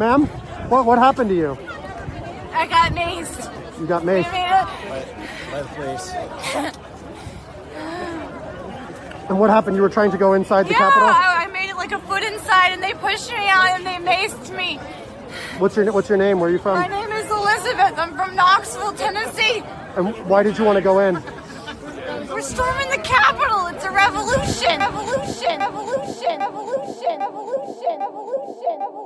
Ma'am, what happened to you? I got maced. You got maced. And what happened? You were trying to go inside the Capitol? Yeah, I made it like a foot inside, and they pushed me out, and they maced me. What's your name? Where are you from? My name is Elizabeth. I'm from Knoxville, Tennessee. And why did you want to go in? We're storming the Capitol. It's a revolution. Revolution. Revolution. Revolution. Revolution. Revolution. Revolution.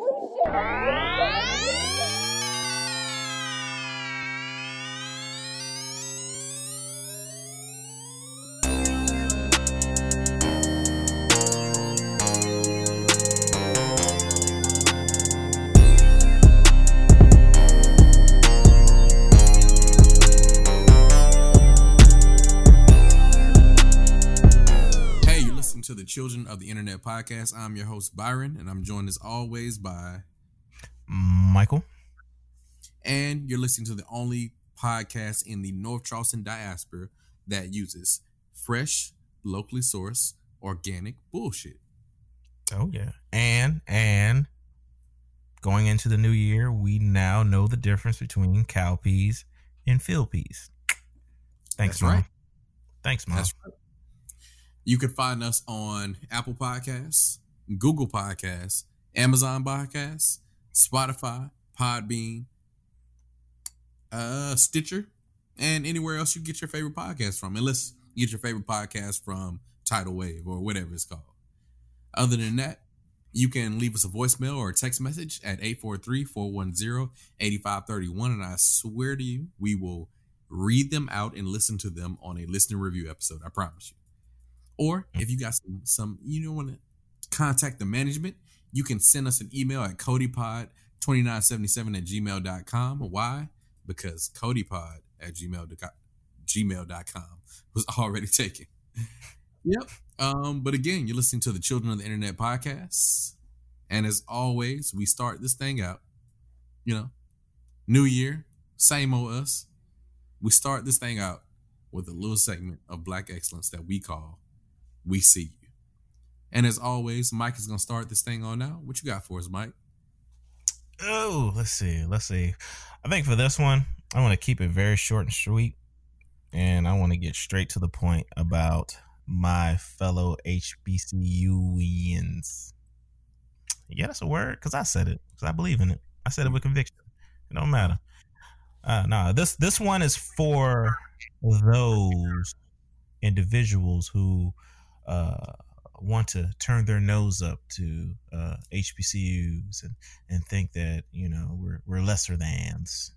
The Children of the Internet podcast. I'm your host Byron, and I'm joined as always by Michael. And you're listening to the only podcast in the North Charleston diaspora that uses fresh, locally sourced, organic bullshit. Oh yeah. And going into the new year, we now know the difference between cow peas and field peas. Thanks, Mom. Right. Thanks, Mom. That's right. You can find us on Apple Podcasts, Google Podcasts, Amazon Podcasts, Spotify, Podbean, Stitcher, and anywhere else you get your favorite podcast from. Unless you get your favorite podcast from Tidal Wave or whatever it's called. Other than that, you can leave us a voicemail or a text message at 843-410-8531. And I swear to you, we will read them out and listen to them on a listener review episode. I promise you. Or if you got some you don't want to contact the management, you can send us an email at codypod2977@gmail.com. Why? Because codypod at gmail.com was already taken. Yep. But again, you're listening to the Children of the Internet podcast. And as always, we start this thing out, new year, same old us. We start this thing out with a little segment of Black Excellence that we call We See You. And as always, Mike is going to start this thing on now. What you got for us, Mike? Oh, let's see. I think for this one, I want to keep it very short and sweet. And I want to get straight to the point about my fellow HBCUians. Yeah, that's a word, because I said it. Because I believe in it. I said it with conviction. It don't matter. This one is for those individuals who want to turn their nose up to HBCUs and think that we're lesser thans,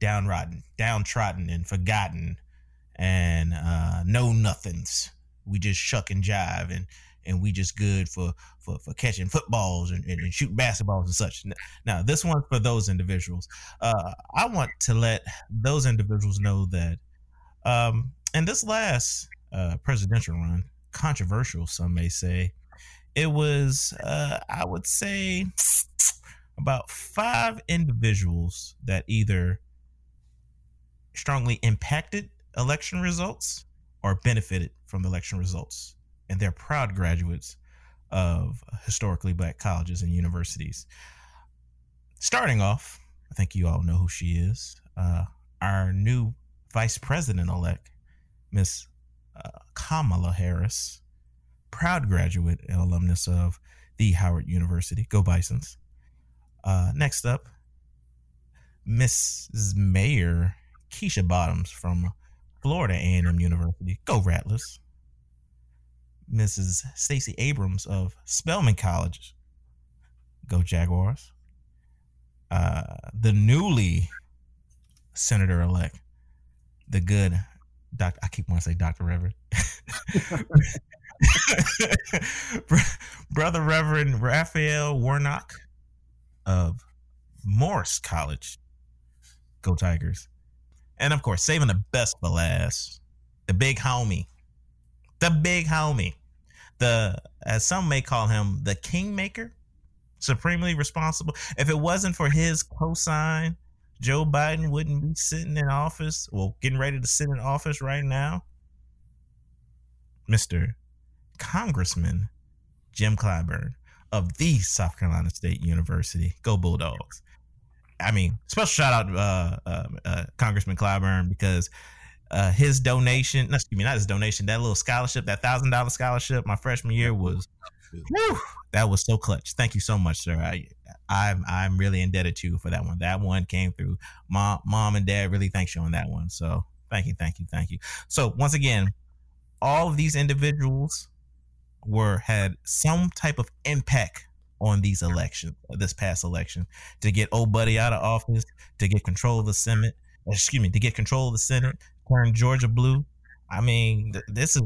downtrodden and forgotten and know nothings. We just shuck and jive and we just good for catching footballs and shooting basketballs and such. Now this one's for those individuals. I want to let those individuals know that in this last presidential run, controversial, some may say, it was, I would say, about 5 individuals that either strongly impacted election results or benefited from election results. And they're proud graduates of historically Black colleges and universities. Starting off, I think you all know who she is. Our new Vice President-elect, Miss Kamala Harris, proud graduate and alumnus of the Howard University. Go Bisons. Next up, Mrs. Mayor Keisha Bottoms from Florida A&M University. Go Rattlers. Mrs. Stacey Abrams of Spelman College. Go Jaguars. The newly Senator-elect, the good doctor, I keep wanting to say Dr. Reverend. Brother Reverend Raphael Warnock of Morris College. Go Tigers. And of course, saving the best for last, the big homie. As some may call him, the kingmaker, supremely responsible. If it wasn't for his cosign, Joe Biden wouldn't be sitting in office, getting ready to sit in office right now. Mr. Congressman Jim Clyburn of the South Carolina State University. Go Bulldogs. I mean, special shout out to Congressman Clyburn, because his donation, excuse me, not his donation, that little scholarship, that $1,000 scholarship my freshman year was, whew, that was so clutch. Thank you so much, sir. I'm really indebted to you for that one. That one came through. Mom and dad really thanks you on that one. So thank you. So once again, all of these individuals had some type of impact on these elections, this past election, to get old buddy out of office, to get control of the Senate, turn Georgia blue. I mean, this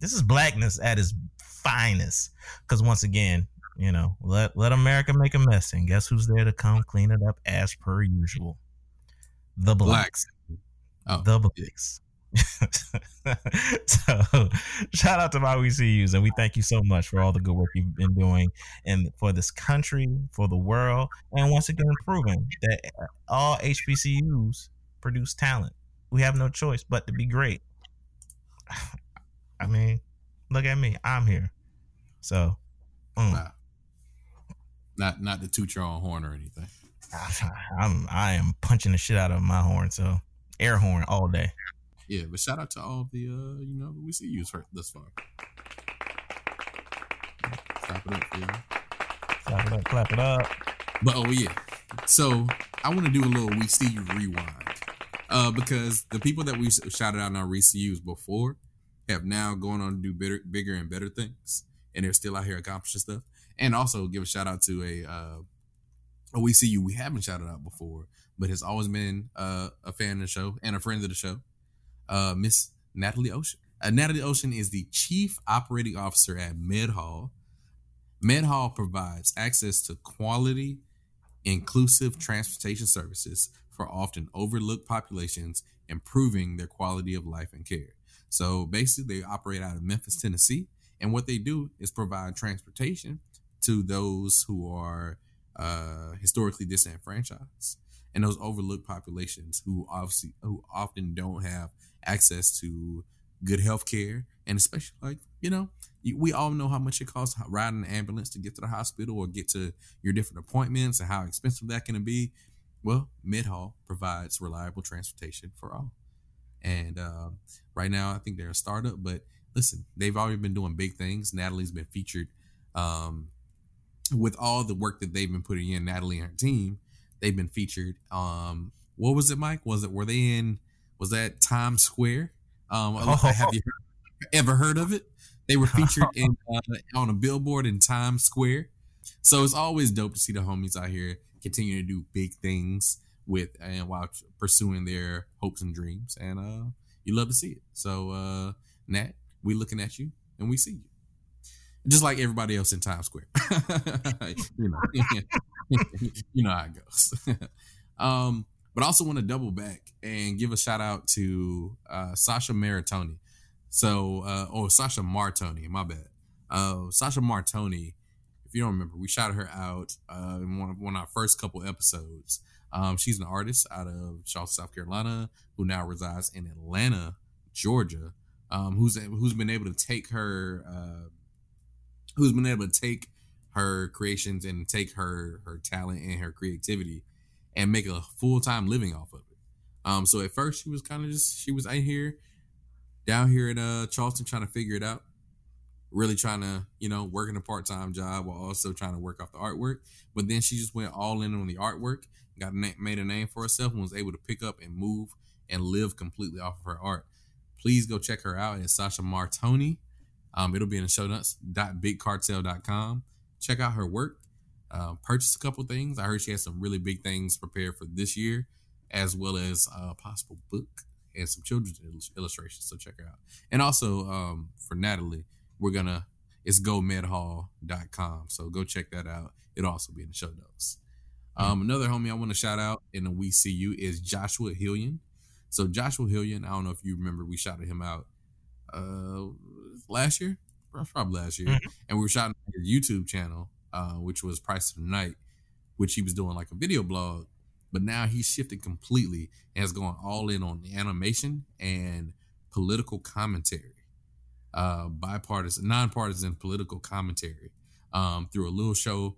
is blackness at its finest. Because once again, you know, let America make a mess, and guess who's there to come clean it up as per usual? The blacks. Oh. The blacks. So shout out to my WCUs, and we thank you so much for all the good work you've been doing, and for this country, for the world, and once again proving that all HBCUs produce talent. We have no choice but to be great. I mean, look at me, I'm here. So Nah. Not to toot your own horn or anything. I am punching the shit out of my horn, so air horn all day. Yeah, but shout out to all the, we see you thus far. Clap it up, yeah. Clap it up. But, oh, yeah. So, I want to do a little We See You rewind. Because the people that we shouted out in our WCUs before have now gone on to do bigger and better things. And they're still out here accomplishing stuff. And also give a shout out to a WCU we haven't shouted out before, but has always been a fan of the show and a friend of the show. Miss Natalie Ocean. Natalie Ocean is the Chief Operating Officer at MedHaul. MedHaul provides access to quality, inclusive transportation services for often overlooked populations, improving their quality of life and care. So basically, they operate out of Memphis, Tennessee, and what they do is provide transportation to those who are historically disenfranchised and those overlooked populations who often don't have access to good health care. And especially, we all know how much it costs riding an ambulance to get to the hospital or get to your different appointments and how expensive that can be. Well, MedHaul provides reliable transportation for all. And right now, I think they're a startup, but listen, they've already been doing big things. Natalie's been featured with all the work that they've been putting in, Natalie and her team. They've been featured. What was it, Mike? Was that Times Square? Have you ever heard of it? They were featured in on a billboard in Times Square. So it's always dope to see the homies out here continue to do big things while pursuing their hopes and dreams. And you love to see it. So Nat, we looking at you and we see you. Just like everybody else in Times Square. You know how it goes. But I also want to double back and give a shout out to Sacha Martoné. Sacha Martoné, my bad. Sacha Martoné, if you don't remember, we shouted her out in one of our first couple episodes. She's an artist out of Charlotte, South Carolina, who now resides in Atlanta, Georgia, who's been able to take her creations and take her talent and her creativity and make a full-time living off of it. So at first she was down here in Charleston trying to figure it out, really trying to, working a part-time job while also trying to work off the artwork. But then she just went all in on the artwork, made a name for herself, and was able to pick up and move and live completely off of her art. Please go check her out at Sacha Martoné. It'll be in the show notes.bigcartel.com. Check out her work. Purchase a couple things. I heard she has some really big things prepared for this year, as well as a possible book and some children's illustrations. So check her out. And also for Natalie, it's gomedhall.com. So go check that out. It'll also be in the show notes. Another homie I want to shout out in the We See You is Joshua Hillian. So Joshua Hillian, I don't know if you remember, we shouted him out probably last year, mm-hmm. And we were shouting out his YouTube channel, which was Price of the Night, which he was doing like a video blog, but now he shifted completely and has gone all in on animation and political commentary, nonpartisan political commentary. through a little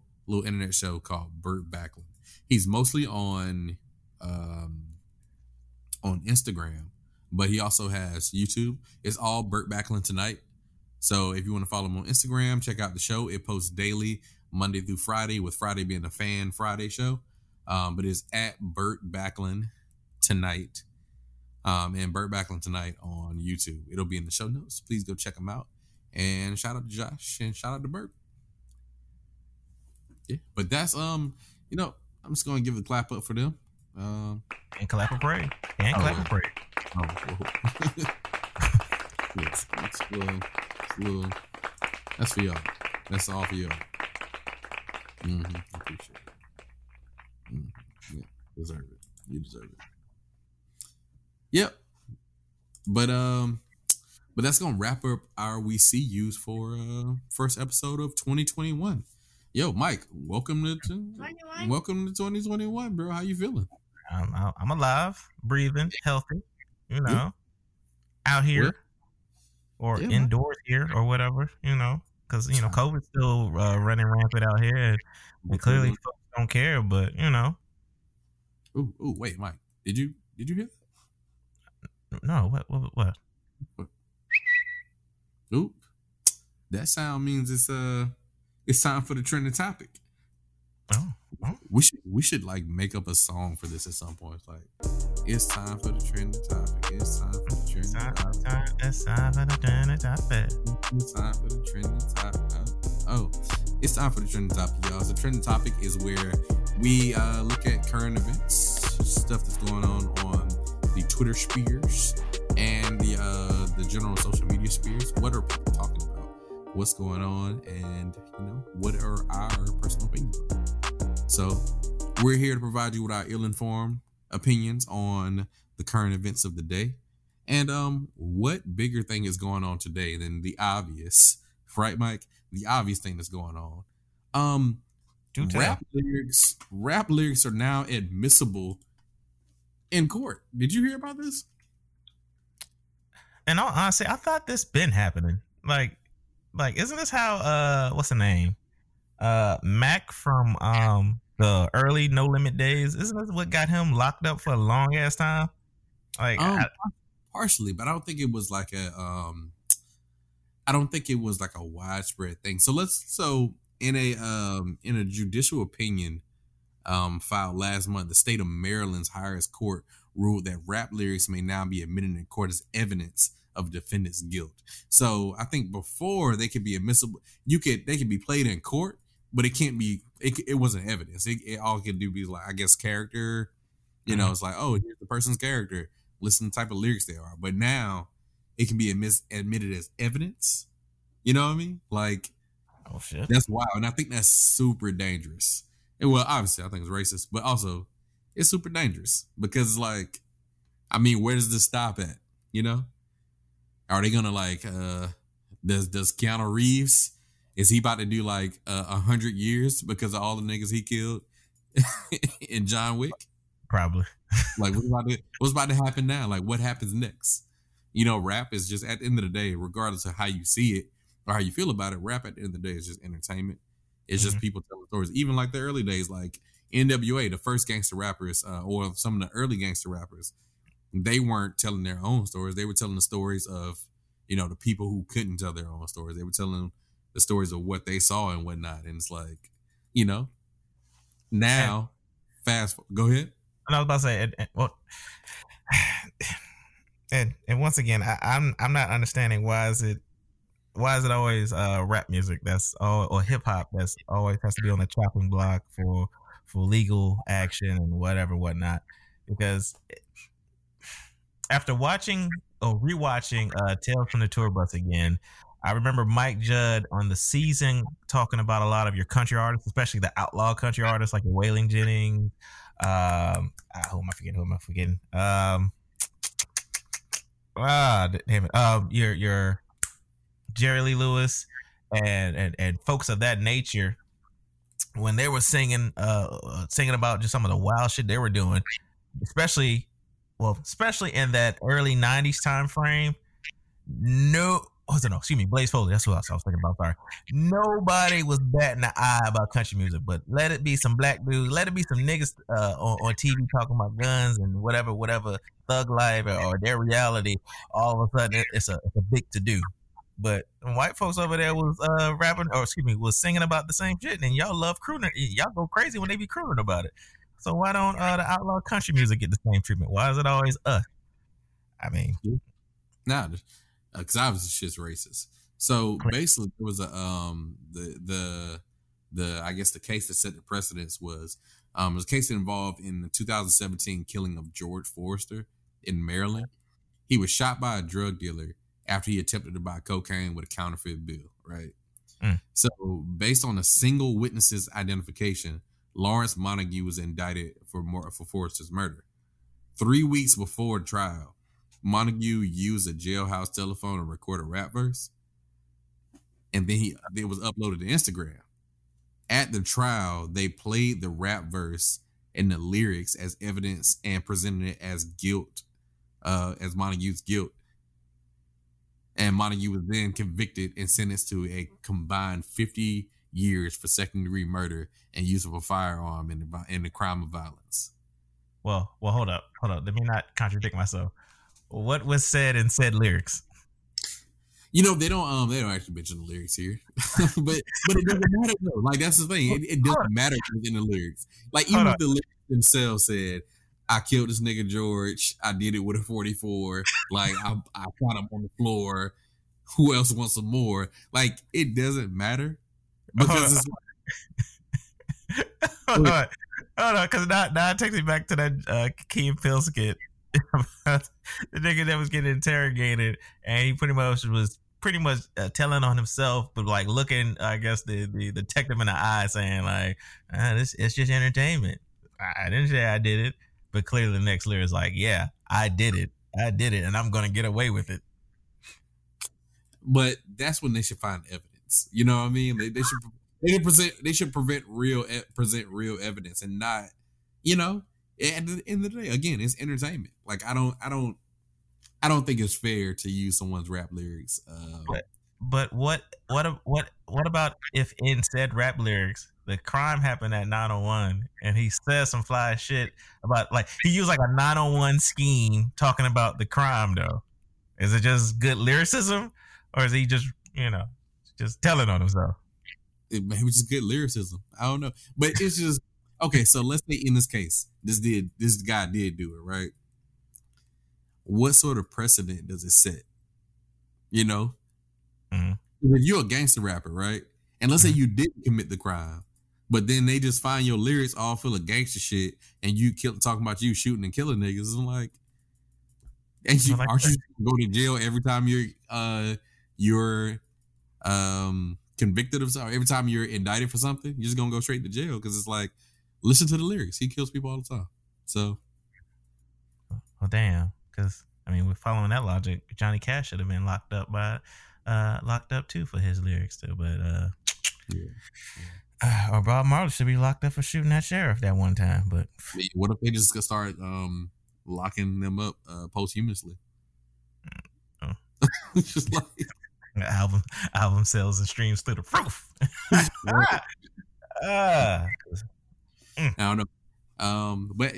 internet show called Burt Backlund. He's mostly on Instagram, but he also has YouTube. It's all Burt Backlund Tonight. So if you want to follow him on Instagram, check out the show. It posts daily, Monday through Friday, with Friday being a Fan Friday show. But it's at Burt Backlund Tonight, and Burt Backlund Tonight on YouTube. It'll be in the show notes. Please go check him out. And shout out to Josh and shout out to Burt. Yeah, but that's I'm just gonna give a clap up for them. And clap and pray. And clap and pray. Oh, yes, it's little. That's for y'all. That's all for y'all. Mm-hmm. I appreciate it. Mm-hmm. Yeah, deserve it. You deserve it. Yep. But that's gonna wrap up our We See Yous for first episode of 2021. Yo, Mike, welcome to 2021, bro. How you feeling? I'm alive, breathing, healthy, out here indoors here or whatever, because, COVID's still running rampant out here. And clearly folks don't care, but, Ooh, wait, Mike, did you hear that? No, what? Oop, that sound means it's time for the trending topic. Oh. We should make up a song for this at some point. It's time for the trending topic. It's time for the trending topic. It's time for the trending topic. Oh, it's time for the trending topic, y'all. So trending topic is where we look at current events, stuff that's going on the Twitter spheres and the general social media spheres. What are people talking about? What's going on, and what are our personal opinions. So we're here to provide you with our ill-informed opinions on the current events of the day, and what bigger thing is going on today than the obvious, right, Mike? The obvious thing that's going on. Rap lyrics are now admissible in court. Did you hear about this? And honestly, I thought this been happening. Like, isn't this how, what's the name? Mac from the early No Limit days. Isn't this what got him locked up for a long ass time? Partially, but I don't think it was like a widespread thing. So in a judicial opinion filed last month, the state of Maryland's highest court ruled that rap lyrics may now be admitted in court as evidence of defendant's guilt. So I think before they could be admissible, they could be played in court, but it can't be. It wasn't evidence. It all could do be character. It's here's the person's character. Listen to the type of lyrics they are. But now it can be admitted as evidence. You know what I mean? Oh shit, that's wild, and I think that's super dangerous. And well, obviously, I think it's racist, but also it's super dangerous because where does this stop at? Are they gonna does Keanu Reeves, is he about to do 100 years because of all the niggas he killed in John Wick? Probably. What's about to happen now? What happens next? Rap is just, at the end of the day, regardless of how you see it or how you feel about it, rap at the end of the day is just entertainment. It's just people telling stories. Even the early days, NWA, the first gangster rappers, or some of the early gangster rappers, they weren't telling their own stories. They were telling the stories of, the people who couldn't tell their own stories. They were telling the stories of what they saw and whatnot. And it's now, fast forward. Go ahead. And I was about to say, and once again, I'm not understanding why is it always rap music that's all, or hip hop that's always has to be on the chopping block for legal action and whatnot, because. After watching or rewatching Tales from the Tour Bus again, I remember Mike Judd on the season talking about a lot of your country artists, especially the outlaw country artists like Waylon Jennings. Who am I forgetting? Damn it! Your Jerry Lee Lewis and folks of that nature, when they were singing about just some of the wild shit they were doing, especially in that early 90s time frame, no Blaze Foley. That's who I was thinking about. Sorry. Nobody was batting an eye about country music, but let it be some black dudes, let it be some niggas on TV talking about guns and whatever, thug life or their reality. All of a sudden, it's a big to do. But white folks over there was was singing about the same shit, and y'all love crooning. Y'all go crazy when they be crooning about it. So why don't the outlaw country music get the same treatment? Why is it always us? I mean, nah, because obviously shit's racist. So basically, there was the case that set the precedence was a case that involved in the 2017 killing of George Forrester in Maryland. He was shot by a drug dealer after he attempted to buy cocaine with a counterfeit bill, right? Mm. So based on a single witness's identification, Lawrence Montague was indicted for Forrester's murder. 3 weeks before trial, Montague used a jailhouse telephone to record a rap verse, and then it was uploaded to Instagram. At the trial, they played the rap verse and the lyrics as evidence and presented it as guilt, as Montague's guilt. And Montague was then convicted and sentenced to a combined 50 years for second-degree murder and use of a firearm in the crime of violence. Well, hold up. Let me not contradict myself. What was said in said lyrics? You know, they don't actually mention the lyrics here, but it doesn't matter though. Like that's the thing. It doesn't matter in the lyrics. Like even if the lyrics themselves said, I killed this nigga George. I did it with a 44. Like I caught him on the floor. Who else wants some more? Like it doesn't matter because it's like, hold on, because now it takes me back to that Key and Peele skit. The nigga that was getting interrogated, and he pretty much was telling on himself, but like looking, I guess, the detective in the eye, saying like, "It's just entertainment. I didn't say I did it." But clearly the next lyric is like, yeah, I did it, and I'm going to get away with it. But that's when they should find evidence. You know what I mean? They should present real evidence and not, you know, at the end of the day, again, it's entertainment. Like I don't think it's fair to use someone's rap lyrics. But what about if in said rap lyrics, the crime happened at 901 and he says some fly shit about, like, he used like a 901 scheme talking about the crime though. Is it just good lyricism, or is he just, you know, just telling on himself? It may be just good lyricism. I don't know, but it's just, okay, so let's say in this case, this guy did do it, right? What sort of precedent does it set? You know? Mm-hmm. If you're a gangster rapper, right? And let's say you didn't commit the crime, but then they just find your lyrics all full of gangster shit and you talking about you shooting and killing niggas. I'm like, aren't you go to jail every time you're convicted of something? Every time you're indicted for something, you're just gonna go straight to jail, because it's like, listen to the lyrics. He kills people all the time. So, well, damn. Because I mean, we're following that logic. Johnny Cash should have been locked up too for his lyrics too. But or Bob Marley should be locked up for shooting that sheriff that one time. But what if they just start locking them up posthumously? Oh. Just like album sales and streams through the roof. I don't know, but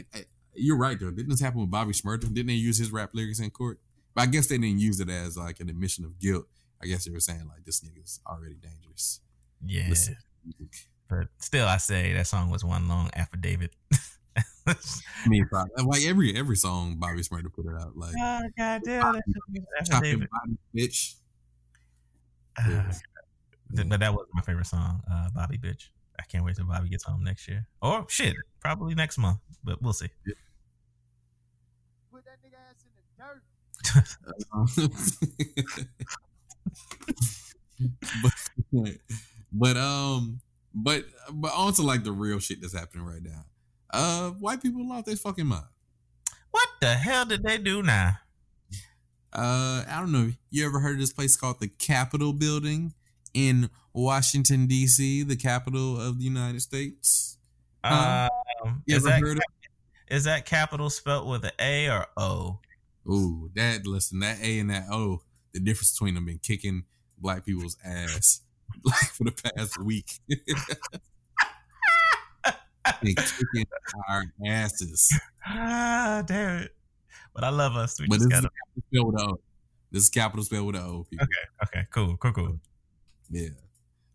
you're right though. Didn't this happen with Bobby Smurda? Didn't they use his rap lyrics in court? But I guess they didn't use it as like an admission of guilt. I guess they were saying like, this nigga's already dangerous. Yeah, but still, I say that song was one long affidavit. I mean, like every song Bobby Smurda put it out. Like, oh goddamn, that's affidavit, bitch. But that was my favorite song, Bobby Bitch. I can't wait till Bobby gets home next year. Or shit, probably next month, but we'll see. Put that nigga ass in the dirt. But onto like the real shit that's happening right now. White people lost their fucking mind. What the hell did they do now? I don't know. You ever heard of this place called the Capitol Building in Washington, D.C., the capital of the United States? Is that capital spelled with an A or O? Ooh, that, listen, that A and that O. the difference between them been kicking black people's ass like for the past week. Been kicking our asses. Ah, damn it. But I love us. We but just this, gotta... is spell with O. This is capital spell with an O, people. Okay, cool. Yeah.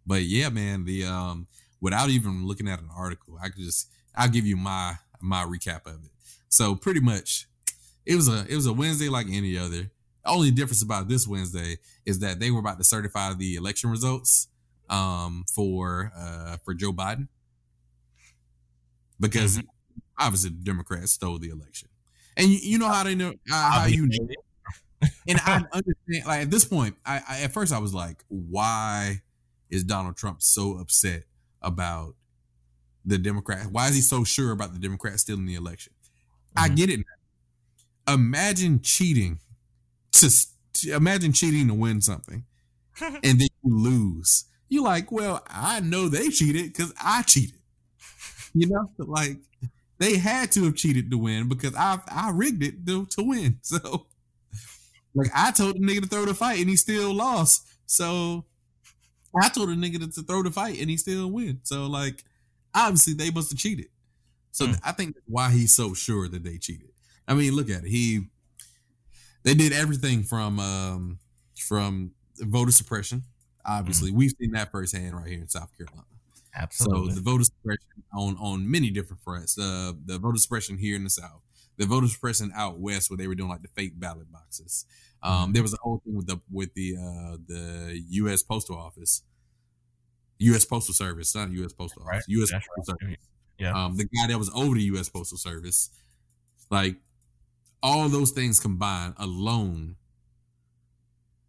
But yeah, man, the without even looking at an article, I'll give you my recap of it. So pretty much it was a Wednesday like any other. The only difference about this Wednesday is that they were about to certify the election results for Joe Biden. Because obviously the Democrats stole the election. And you know how they know how you know it. And I understand, like, at this point, I at first I was like, why is Donald Trump so upset about the Democrats? Why is he so sure about the Democrats stealing the election? Mm-hmm. I get it now. Imagine cheating to win something and then you lose. You're like, well, I know they cheated because I cheated. You know, like they had to have cheated to win because I rigged it to win. So, like, I told the nigga to throw the fight and he still lost. So, I told the nigga to throw the fight and he still win. So, like, obviously they must have cheated. So I think that's why he's so sure that they cheated. I mean, look at it. They did everything from voter suppression. Obviously, we've seen that firsthand right here in South Carolina. Absolutely. So the voter suppression on many different fronts. The voter suppression here in the South, the voter suppression out west where they were doing like the fake ballot boxes. There was a whole thing with the U.S. Postal Office, U.S. Postal Service, not U.S. Postal Office, right. U.S. That's Postal right. Service. Yeah. The guy that was over the U.S. Postal Service, like all those things combined alone,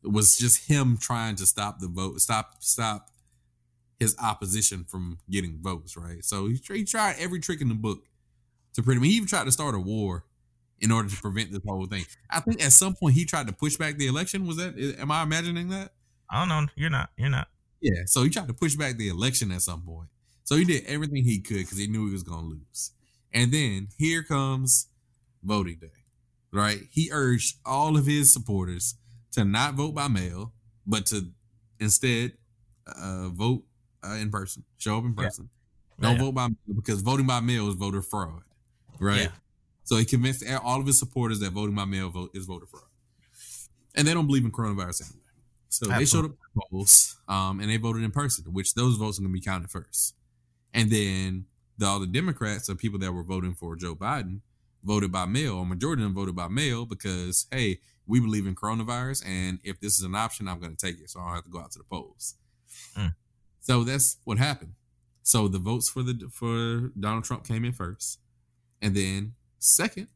was just him trying to stop the vote, stop his opposition from getting votes, right? So he tried every trick in the book to pretty much, he even tried to start a war in order to prevent this whole thing. I think at some point he tried to push back the election. Am I imagining that? I don't know. You're not. Yeah. So he tried to push back the election at some point. So he did everything he could because he knew he was going to lose. And then here comes voting day, right? He urged all of his supporters to not vote by mail, but to instead vote in person, show up in person. Yeah. Don't vote by mail because voting by mail is voter fraud, right? Yeah. So he convinced all of his supporters that voting by mail is voter fraud. And they don't believe in coronavirus anyway. So Absolutely. They showed up to polls and they voted in person, which those votes are going to be counted first. And then all the Democrats or people that were voting for Joe Biden voted by mail. A majority of them voted by mail because, hey, we believe in coronavirus. And if this is an option, I'm going to take it. So I don't have to go out to the polls. Mm. So that's what happened. So the votes for Donald Trump came in first. And then second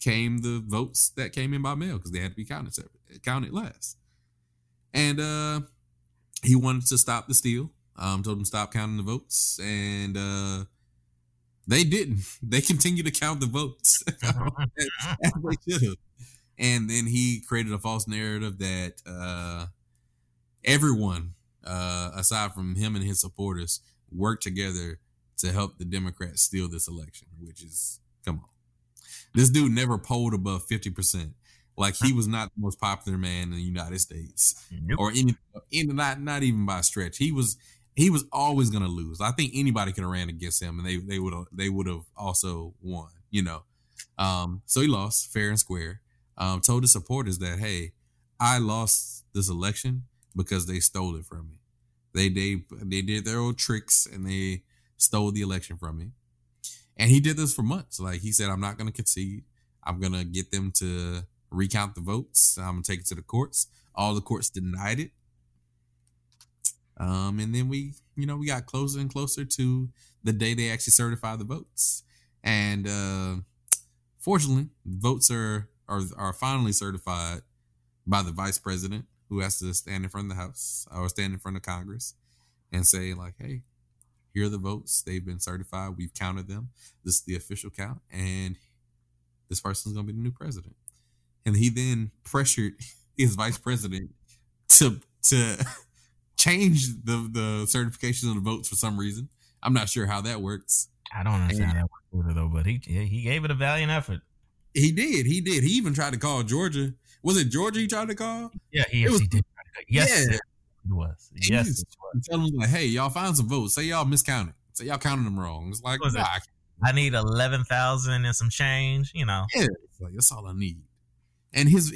came the votes that came in by mail because they had to be counted last. And he wanted to stop the steal. Told them to stop counting the votes. And they didn't. They continued to count the votes. as they should have. And then he created a false narrative that everyone, aside from him and his supporters, worked together to help the Democrats steal this election, which is, come on. This dude never polled above 50%. Like, he was not the most popular man in the United States, nope. Or not even by a stretch. He was always going to lose. I think anybody could have ran against him, and they would have also won. You know, so he lost fair and square. Told his supporters that, hey, I lost this election because they stole it from me. They did their old tricks and they stole the election from me. And he did this for months. Like, he said, I'm not going to concede. I'm going to get them to recount the votes. I'm going to take it to the courts. All the courts denied it. And then we got closer and closer to the day they actually certify the votes. And fortunately, votes are finally certified by the vice president, who has to stand in front of the House or stand in front of Congress and say, like, hey, here are the votes. They've been certified. We've counted them. This is the official count. And this person's going to be the new president. And he then pressured his vice president to change the certification of the votes for some reason. I'm not sure how that works. I don't understand how that works either, though. But he gave it a valiant effort. He did. He even tried to call Georgia. Was it Georgia he tried to call? Yeah, he did. Yes, yeah. It was. Yes, it was. Tell them, like, hey, y'all find some votes. Say y'all miscounted. Say y'all counted them wrong. It's like, I need 11,000 and some change, you know. Yeah, it's like, that's all I need. And his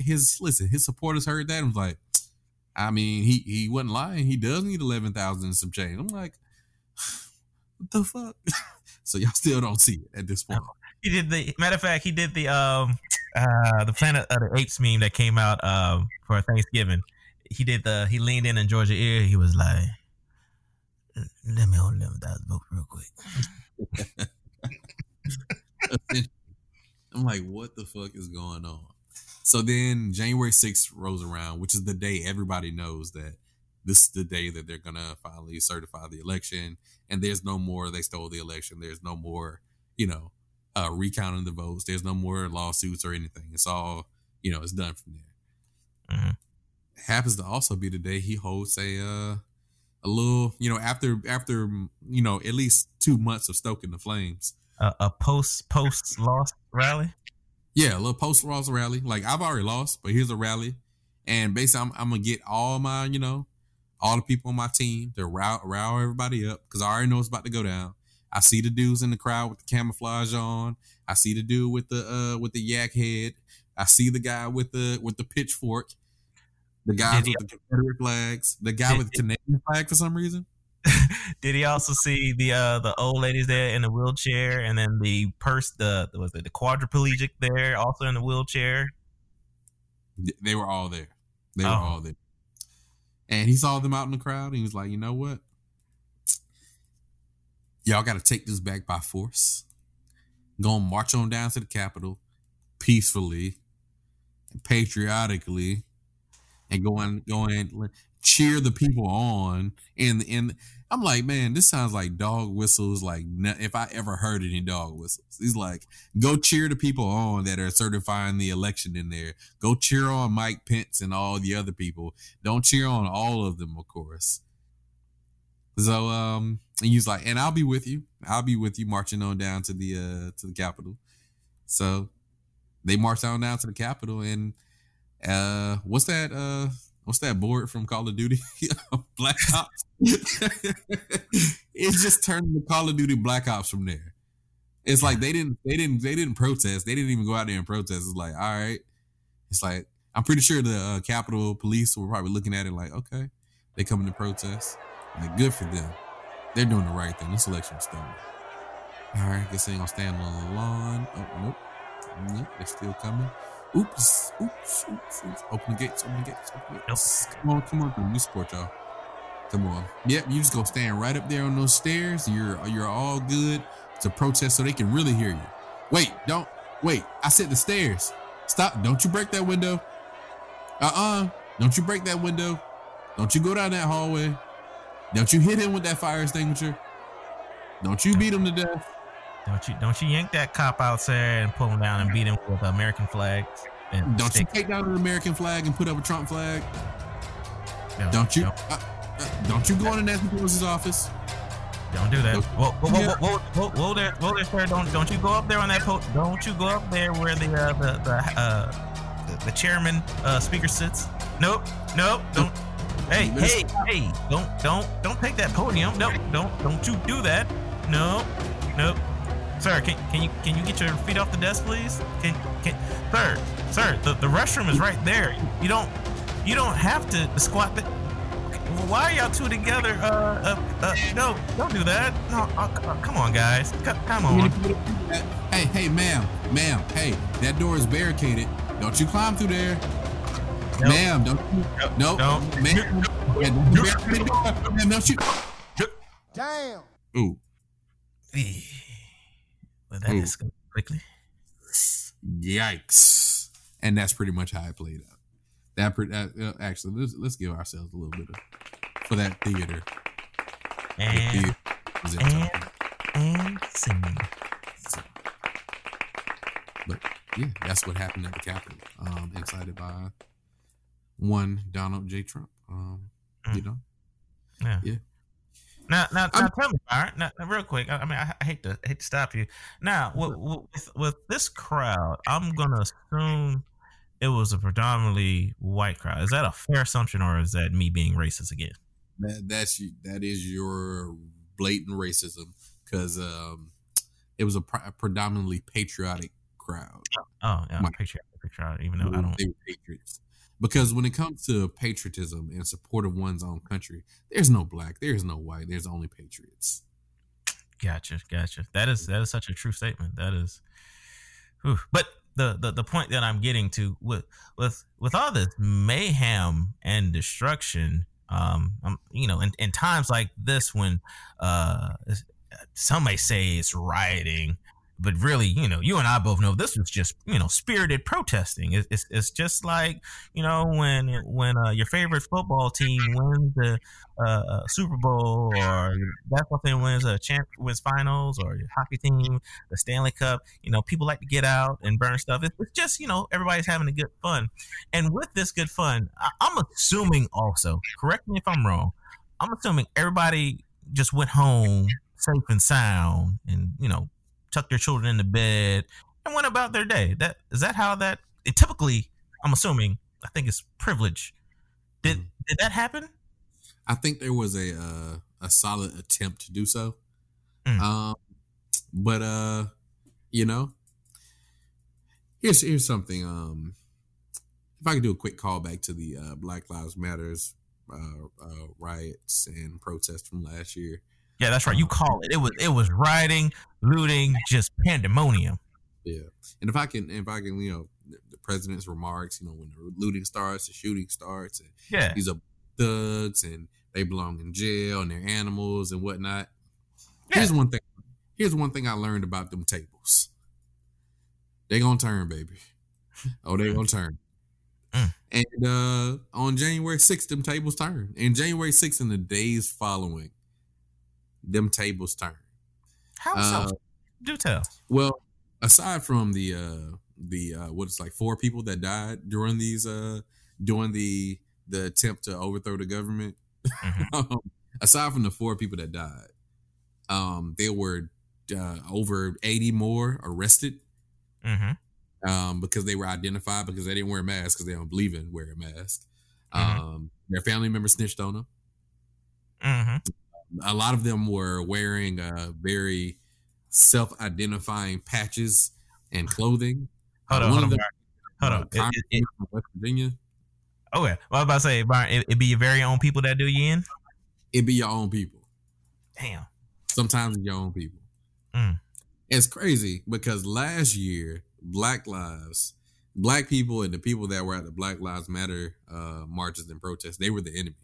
supporters heard that and was like, I mean, he wasn't lying. He does need 11,000 and some change. I'm like, what the fuck? So y'all still don't see it at this point. He did the matter of fact. He did the Planet of the Apes meme that came out for Thanksgiving. He leaned in Georgia ear. He was like, "Let me hold 11,000 votes real quick." I'm like, what the fuck is going on? So then January 6th rolls around, which is the day everybody knows that this is the day that they're going to finally certify the election. And there's no more they stole the election. There's no more, recounting the votes. There's no more lawsuits or anything. It's all, it's done from there. Mm-hmm. It happens to also be the day he holds a little, after, at least 2 months of stoking the flames. A post-loss rally? Yeah, a little post-loss rally. Like, I've already lost, but here's a rally. And basically, I'm going to get all my, all the people on my team to rile everybody up because I already know it's about to go down. I see the dudes in the crowd with the camouflage on. I see the dude with the yak head. I see the guy with the pitchfork. The guys with the Confederate flags. The guy with the Canadian flag for some reason. Did he also see the old ladies there in the wheelchair, and then the quadriplegic there also in the wheelchair? They were all there. They were all there. And he saw them out in the crowd, and he was like, you know what? Y'all got to take this back by force. Go and march on down to the Capitol peacefully and patriotically, and go and cheer the people on. And I'm like, man, this sounds like dog whistles. Like, if I ever heard any dog whistles. He's like, go cheer the people on that are certifying the election in there. Go cheer on Mike Pence and all the other people. Don't cheer on all of them, of course. So, and he's like, and I'll be with you. I'll be with you marching on down to the Capitol. So they marched on down to the Capitol, and what's that board from Call of Duty? Black Ops. It just turned into Call of Duty Black Ops from there. It's like they didn't protest. They didn't even go out there and protest. It's like, all right. It's like, I'm pretty sure the Capitol Police were probably looking at it like, okay, they coming to protest. Like, good for them. They're doing the right thing. This election's stolen. All right, guess they ain't gonna stand on the lawn. Oh, nope. They're still coming. Oops. Open the gates. Nope. Come on. You support y'all. Come on. Yep, you just go stand right up there on those stairs. You're all good to protest so they can really hear you. Wait. I said the stairs. Stop. Don't you break that window. Don't you break that window. Don't you go down that hallway. Don't you hit him with that fire extinguisher. Don't you beat him to death. Don't you yank that cop out there and pull him down and beat him with American flags. And don't you take down an American flag and put up a Trump flag. No, don't you go on to Nancy Pelosi's office. Don't do that. Whoa there, sir. Don't you go up there on that post. Don't you go up there where the chairman speaker sits. Nope. Don't. Hey! Don't take that podium. No, don't you do that. Nope. Sir, can you get your feet off the desk, please? Sir, the restroom is right there. You don't have to squat. Why are y'all two together? No, don't do that. No, come on, guys. Come on. Hey, ma'am. Hey, that door is barricaded. Don't you climb through there. Nope. Ma'am, don't. Ma'am, don't you. Damn. Ooh. Well, that is going quickly. Yikes. And that's pretty much how it played out. Actually, let's give ourselves a little bit of, for that theater. And singing. But yeah, that's what happened at the Capitol. Incited by one Donald J. Trump. Yeah. Now tell me, all right? Now, real quick. I mean, I hate to stop you. Now, with this crowd, I'm gonna assume it was a predominantly white crowd. Is that a fair assumption, or is that me being racist again? That is your blatant racism, because it was a predominantly patriotic crowd. Oh, yeah, patriotic. Even though I don't, they were patriots. Because when it comes to patriotism and support of one's own country, there's no black, there's no white, there's only patriots. Gotcha. That is such a true statement. That is, whew. But the point that I'm getting to with all this mayhem and destruction, in times like this when some may say it's rioting, but really, you and I both know this was just, spirited protesting. It's just like, when your favorite football team wins the Super Bowl, or your basketball team wins finals, or your hockey team the Stanley Cup. People like to get out and burn stuff. It's just, everybody's having a good fun. And with this good fun, I'm assuming also, correct me if I'm wrong, I'm assuming everybody just went home safe and sound, and tucked their children into bed and went about their day. Typically, I'm assuming, I think it's privilege. Did that happen? I think there was a solid attempt to do so. Here's something. If I could do a quick callback to the Black Lives Matters riots and protests from last year. Yeah, that's right. You call it. It was rioting, looting, just pandemonium. Yeah, and if I can, the president's remarks. When the looting starts, the shooting starts, and these are thugs, and they belong in jail, and they're animals and whatnot. Yeah. Here's one thing I learned about them tables. They gonna turn, baby. Oh, they gonna turn. And on January 6th, them tables turned. And January 6th, and the days following, them tables turn. How so? Do tell. Well, aside from the what it's like 4 people that died during these during the attempt to overthrow the government. Mm-hmm. Aside from the 4 people that died, there were over 80 more arrested. Mm-hmm. Because they were identified because they didn't wear a mask, because they don't believe in wearing a mask. Mm-hmm. Their family members snitched on them. Mm-hmm. A lot of them were wearing very self-identifying patches and clothing. Hold on. West Virginia. Oh, yeah. Well, I was about to say, Byron, it'd be your very own people that do you in? It'd be your own people. Damn. Sometimes your own people. Mm. It's crazy because last year, black people and the people that were at the Black Lives Matter marches and protests, they were the enemy.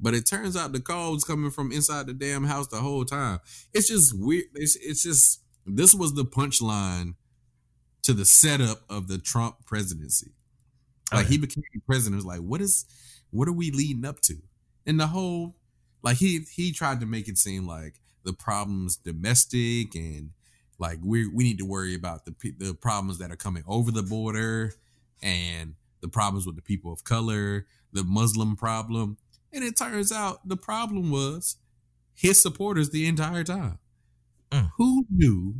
But it turns out the call was coming from inside the damn house the whole time. It's just weird. It's just, this was the punchline to the setup of the Trump presidency. Like, he became president. It was like, what are we leading up to? And the whole, like, he tried to make it seem like the problem's domestic, and like we need to worry about the problems that are coming over the border, and the problems with the people of color, the Muslim problem. And it turns out the problem was his supporters the entire time. Who knew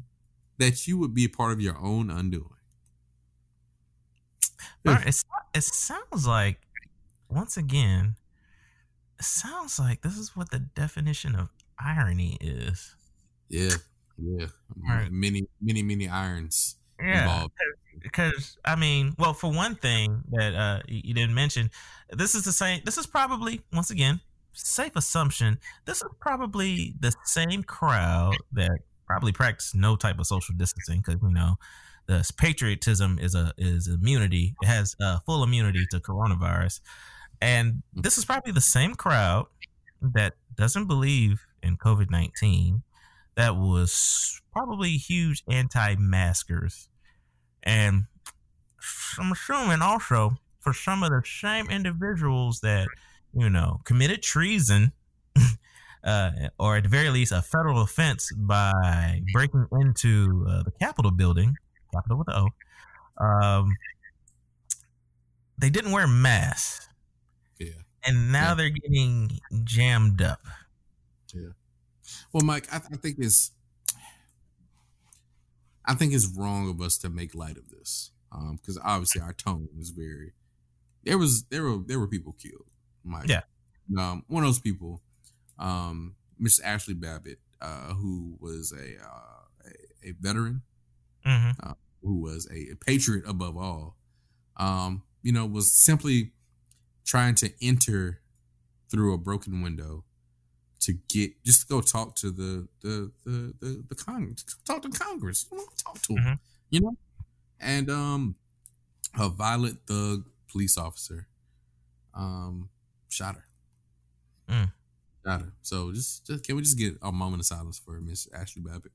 that you would be a part of your own undoing? Right, it sounds like, once again, this is what the definition of irony is. Yeah. Right. Many irons involved. Because, for one thing that you didn't mention, this is probably the same crowd that probably practiced no type of social distancing, because, the patriotism is immunity. It has full immunity to coronavirus. And this is probably the same crowd that doesn't believe in COVID-19 that was probably huge anti-maskers. And I'm assuming also for some of the same individuals that, committed treason or at the very least a federal offense by breaking into the Capitol building, Capitol with an O, they didn't wear masks. Yeah. And now they're getting jammed up. Yeah. Well, Mike, I think it's wrong of us to make light of this. because obviously our tone was very. There were people killed. Mike. Yeah. One of those people, Miss Ashley Babbitt, who was a veteran, mm-hmm. Who was a patriot above all, was simply trying to enter through a broken window to get just to go talk to the Congress, talk to Congress, talk to them, mm-hmm. And a violent thug police officer, shot her. Mm. Shot her. So just can we just get a moment of silence for Miss Ashley Babbitt?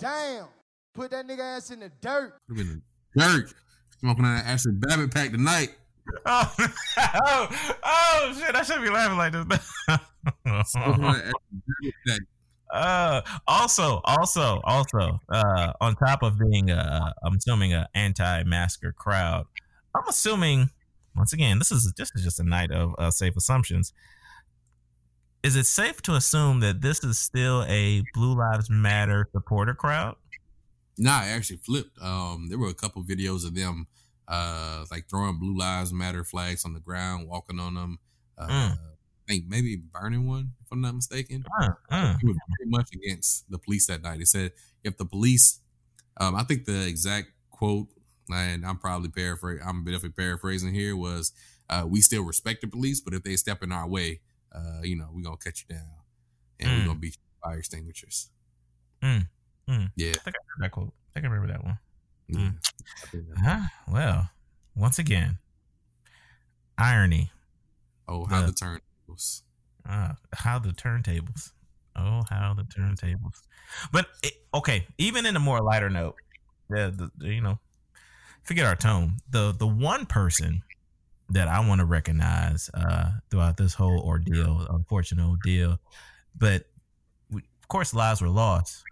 Damn! Put that nigga ass in the dirt. Put him in the dirt. Smoking on that Ashley Babbitt pack tonight. Oh shit! I shouldn't be laughing like this. Smoking on that Ashley Babbitt pack. Also, on top of being, I'm assuming an anti-masker crowd, I'm assuming once again, this is just a night of safe assumptions. Is it safe to assume that this is still a Blue Lives Matter supporter crowd? Nah, it actually flipped. There were a couple videos of them, like throwing Blue Lives Matter flags on the ground, walking on them, I think maybe burning one, if I'm not mistaken. He was pretty much against the police that night. He said, if the police, I think the exact quote, and I'm definitely paraphrasing here, was, we still respect the police, but if they step in our way, we're going to cut you down. And we're going to beat you with fire extinguishers. Mm. Mm. Yeah. I think I heard that quote. I think I remember that one. Yeah. Well, once again, irony. Oh, how the turn. How the turntables. Oh, how the turntables. But, even in a more lighter note, forget our tone. The one person that I want to recognize throughout this whole ordeal, unfortunate ordeal, but of course lives were lost,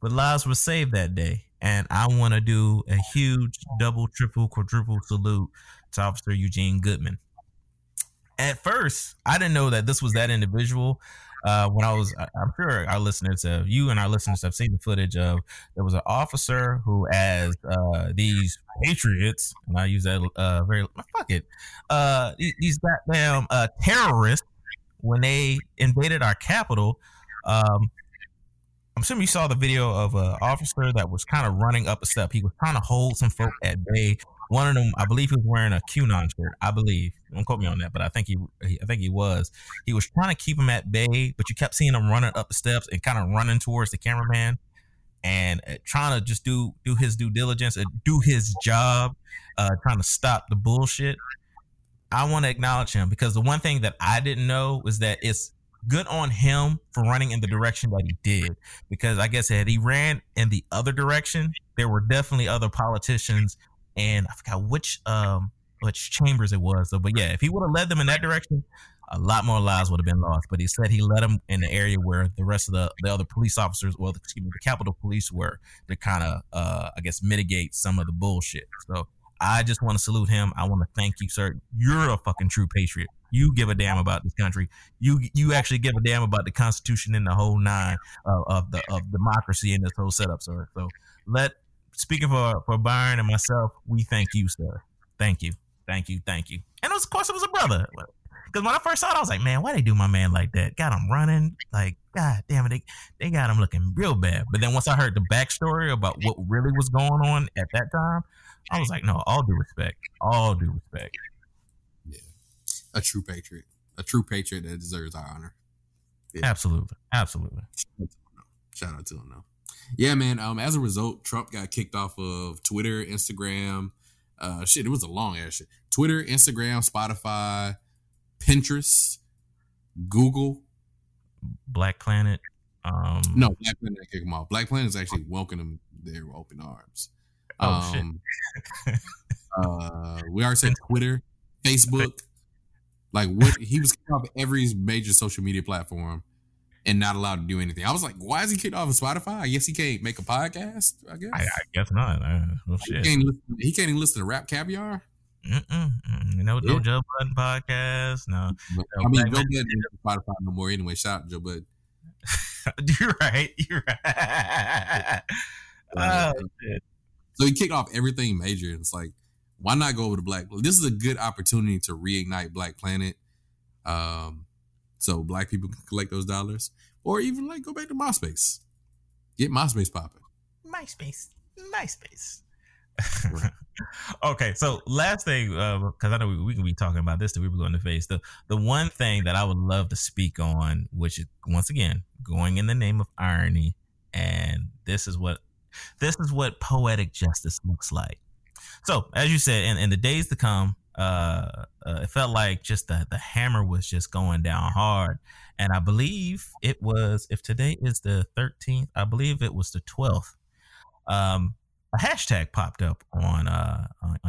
but lives were saved that day. And I want to do a huge double, triple, quadruple salute to Officer Eugene Goodman. At first, I didn't know that this was that individual. I'm sure our listeners have seen the footage of there was an officer who, as these patriots, and I use that these goddamn terrorists, when they invaded our capital, I'm assuming you saw the video of an officer that was kind of running up a step. He was trying to hold some folk at bay. One of them, I believe he was wearing a QAnon shirt. I believe. Don't quote me on that, but I think he was. He was trying to keep him at bay, but you kept seeing him running up the steps and kind of running towards the cameraman and trying to just do his due diligence and do his job, trying to stop the bullshit. I want to acknowledge him because the one thing that I didn't know was that it's good on him for running in the direction that he did, because I guess had he ran in the other direction, there were definitely other politicians. And I forgot which chambers it was. So, but yeah, if he would have led them in that direction, a lot more lives would have been lost. But he said he led them in the area where the rest of the other police officers, the Capitol Police were, to kind of, mitigate some of the bullshit. So I just want to salute him. I want to thank you, sir. You're a fucking true patriot. You give a damn about this country. You actually give a damn about the Constitution and the whole nine of democracy and this whole setup, sir. So speaking for Byron and myself, we thank you, sir. Thank you. Thank you. Thank you. And of course, it was a brother. Because when I first saw it, I was like, man, why they do my man like that? Got him running. Like, God damn it. They got him looking real bad. But then once I heard the backstory about what really was going on at that time, I was like, no, all due respect. All due respect. Yeah. A true patriot. A true patriot that deserves our honor. Yeah. Absolutely. Absolutely. Shout out to him, though. Yeah, man. As a result, Trump got kicked off of Twitter, Instagram. It was a long ass shit. Twitter, Instagram, Spotify, Pinterest, Google, Black Planet. No, Black Planet didn't kick him off. Black Planet is actually welcoming them there with open arms. Shit. We already said Twitter, Facebook. Like what he was kicked off every major social media platform. And not allowed to do anything. I was like, why is he kicked off of Spotify? I guess he can't make a podcast, I guess. I guess not. Well, shit. He can't even listen to Rap Caviar. No Joe Budden podcast. No, I mean, Joe Budden isn't Spotify no more anyway. Shout out Joe Budden. You're right. So he kicked off everything major. It's like, why not go over to Black? This is a good opportunity to reignite Black Planet. So Black people can collect those dollars, or even like go back to MySpace. Get MySpace popping. MySpace. Right. Okay, so last thing, because I know we can be talking about this till we were going to face the one thing that I would love to speak on, which is once again going in the name of irony, and this is what poetic justice looks like. So as you said, in the days to come, it felt like just the hammer was just going down hard, and I believe it was, if today is the 13th, I believe it was the 12th. A hashtag popped up on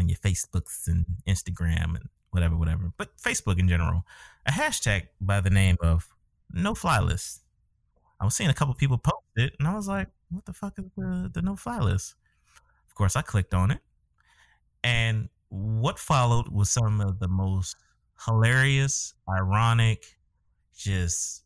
your Facebooks and Instagram and whatever, but Facebook in general, a hashtag by the name of No Fly List. I was seeing a couple people post it, and I was like, "What the fuck is the No Fly List?" Of course, I clicked on it, and what followed was some of the most hilarious, ironic, just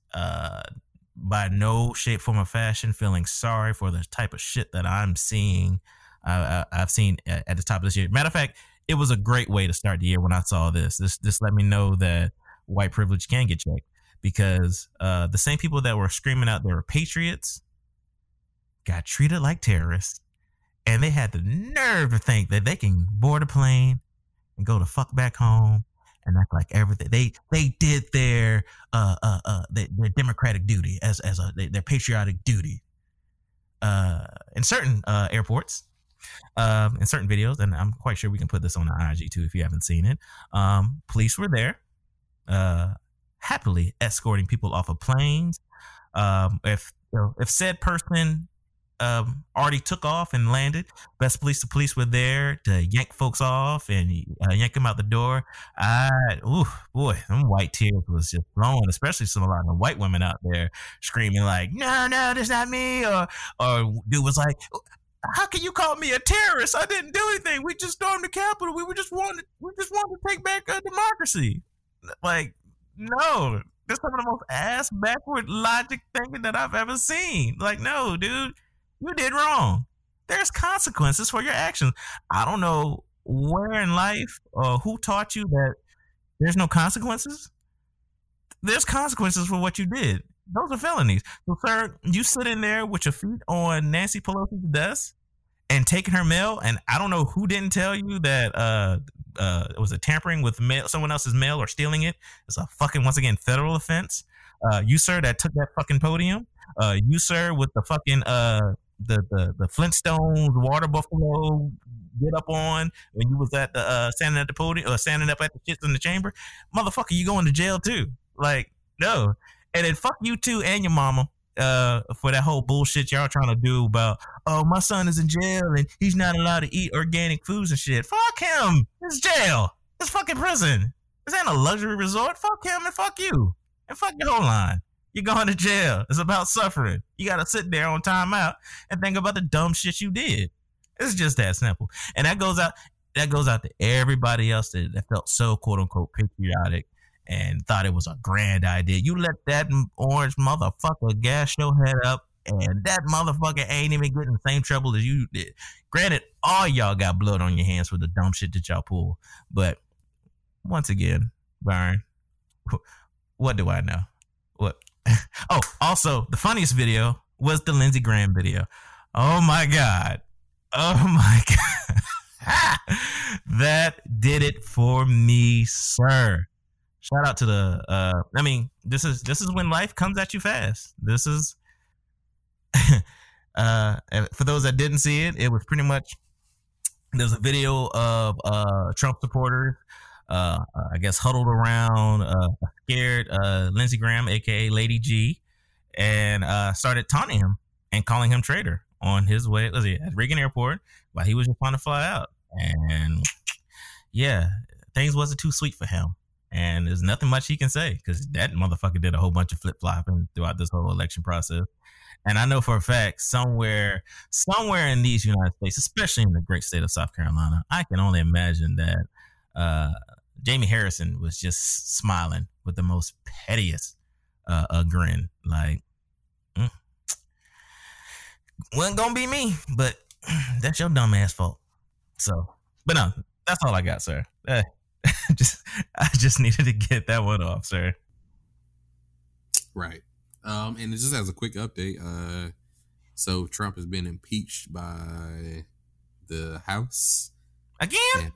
by no shape, form, or fashion feeling sorry for the type of shit that I'm seeing. I've seen at the top of this year. Matter of fact, it was a great way to start the year when I saw this. This let me know that white privilege can get checked, because the same people that were screaming out they were patriots got treated like terrorists, and they had the nerve to think that they can board a plane and go the fuck back home and act like everything they did their democratic duty as their patriotic duty. In certain airports, in certain videos, and I'm quite sure we can put this on the IG too if you haven't seen it. Police were there, happily escorting people off of planes. If said person already took off and landed, the police were there to yank folks off and yank them out the door. Them white tears was just flowing, especially a lot of white women out there screaming like, no, that's not me. Or dude was like, how can you call me a terrorist? I didn't do anything. We just stormed the Capitol. We just wanted to take back our democracy. Like, no, that's some of the most ass backward logic thinking that I've ever seen. Like, no, dude. You did wrong. There's consequences for your actions. I don't know where in life or who taught you that there's no consequences. There's consequences for what you did. Those are felonies. So, sir, you sit in there with your feet on Nancy Pelosi's desk and taking her mail, and I don't know who didn't tell you that it was a tampering with mail, someone else's mail, or stealing it. It's a fucking, once again, federal offense. You, sir, that took that fucking podium. You, sir, with the fucking the Flintstones water buffalo get up on when you was at the standing at the podium or standing up at the shits in the chamber, motherfucker, you going to jail too. Like, no. And then fuck you too and your mama for that whole bullshit y'all trying to do about, oh, my son is in jail and he's not allowed to eat organic foods and shit. Fuck him. It's jail. It's fucking prison. This ain't a luxury resort. Fuck him and fuck you and fuck your whole line. You're going to jail. It's about suffering. You got to sit there on timeout and think about the dumb shit you did. It's just that simple. And that goes out to everybody else that felt so quote unquote patriotic and thought it was a grand idea. You let that orange motherfucker gas your head up, and that motherfucker ain't even getting the same trouble as you did. Granted, all y'all got blood on your hands for the dumb shit that y'all pulled. But once again, Byron, what do I know? What? Oh, also, the funniest video was the Lindsey Graham video. Oh, my God. That did it for me, sir. Shout out to the this is when life comes at you fast. This is for those that didn't see it, it was pretty much there's a video of Trump supporters. I guess huddled around scared Lindsey Graham, a.k.a. Lady G, and started taunting him and calling him traitor on his way at Reagan Airport while he was just trying to fly out. And yeah, things wasn't too sweet for him. And there's nothing much he can say because that motherfucker did a whole bunch of flip-flopping throughout this whole election process. And I know for a fact somewhere in these United States, especially in the great state of South Carolina, I can only imagine that Jamie Harrison was just smiling with the most pettiest grin. Like, wasn't gonna be me, but that's your dumb ass fault. So, but no, that's all I got, sir. I just needed to get that one off, sir. Right. And it just has a quick update. So Trump has been impeached by the House again. And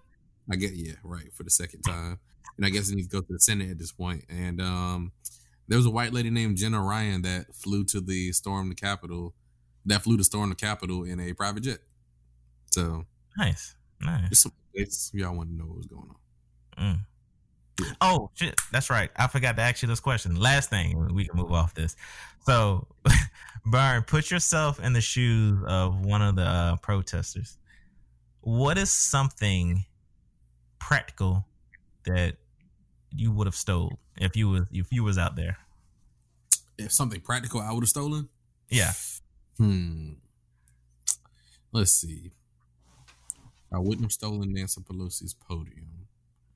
I get, yeah, right, for the second time, and I guess it needs to go to the Senate at this point. And there was a white lady named Jenna Ryan that flew to storm the Capitol in a private jet. So nice. Just some place y'all want to know what was going on. Mm. Yeah. Oh shit, that's right. I forgot to ask you this question. Last thing, we can move off this. So, Byron, put yourself in the shoes of one of the protesters. What is something practical that you would have stole if you was out there? If something practical I would have stolen? Yeah. Let's see. I wouldn't have stolen Nancy Pelosi's podium.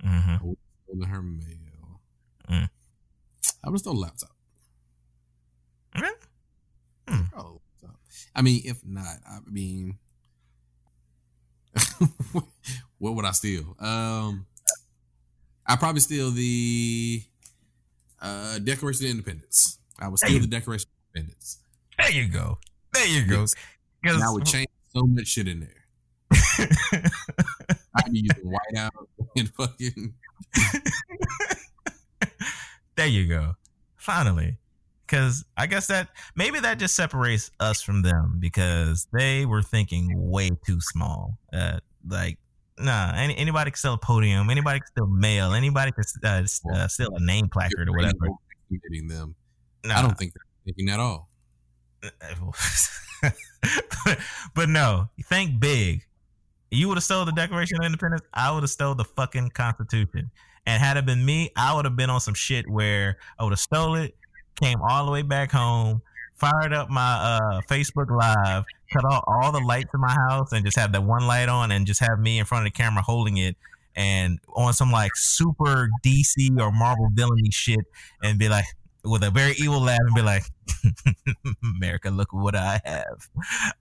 Mm-hmm. I wouldn't have stolen her mail. Mm. I would have stolen a laptop. Okay. Mm. Oh, I mean, if not, I mean, what would I steal? I probably steal the Declaration of Independence. I would steal the Declaration of Independence. There you go. There you go. And I would change so much shit in there. I'd be using whiteout and fucking. There you go. Finally. Because I guess that just separates us from them, because they were thinking way too small. Anybody can sell a podium. Anybody can sell mail. Anybody can sell a name placard or whatever. Them. Nah. I don't think they're thinking at all. But no, think big. You would have stole the Declaration of Independence. I would have stole the fucking Constitution. And had it been me, I would have been on some shit where I would have stole it, came all the way back home, fired up my Facebook Live, cut off all the lights in my house, and just have that one light on, and just have me in front of the camera holding it, and on some like super DC or Marvel villainy shit, and be like, with a very evil laugh, and be like, America, look what I have.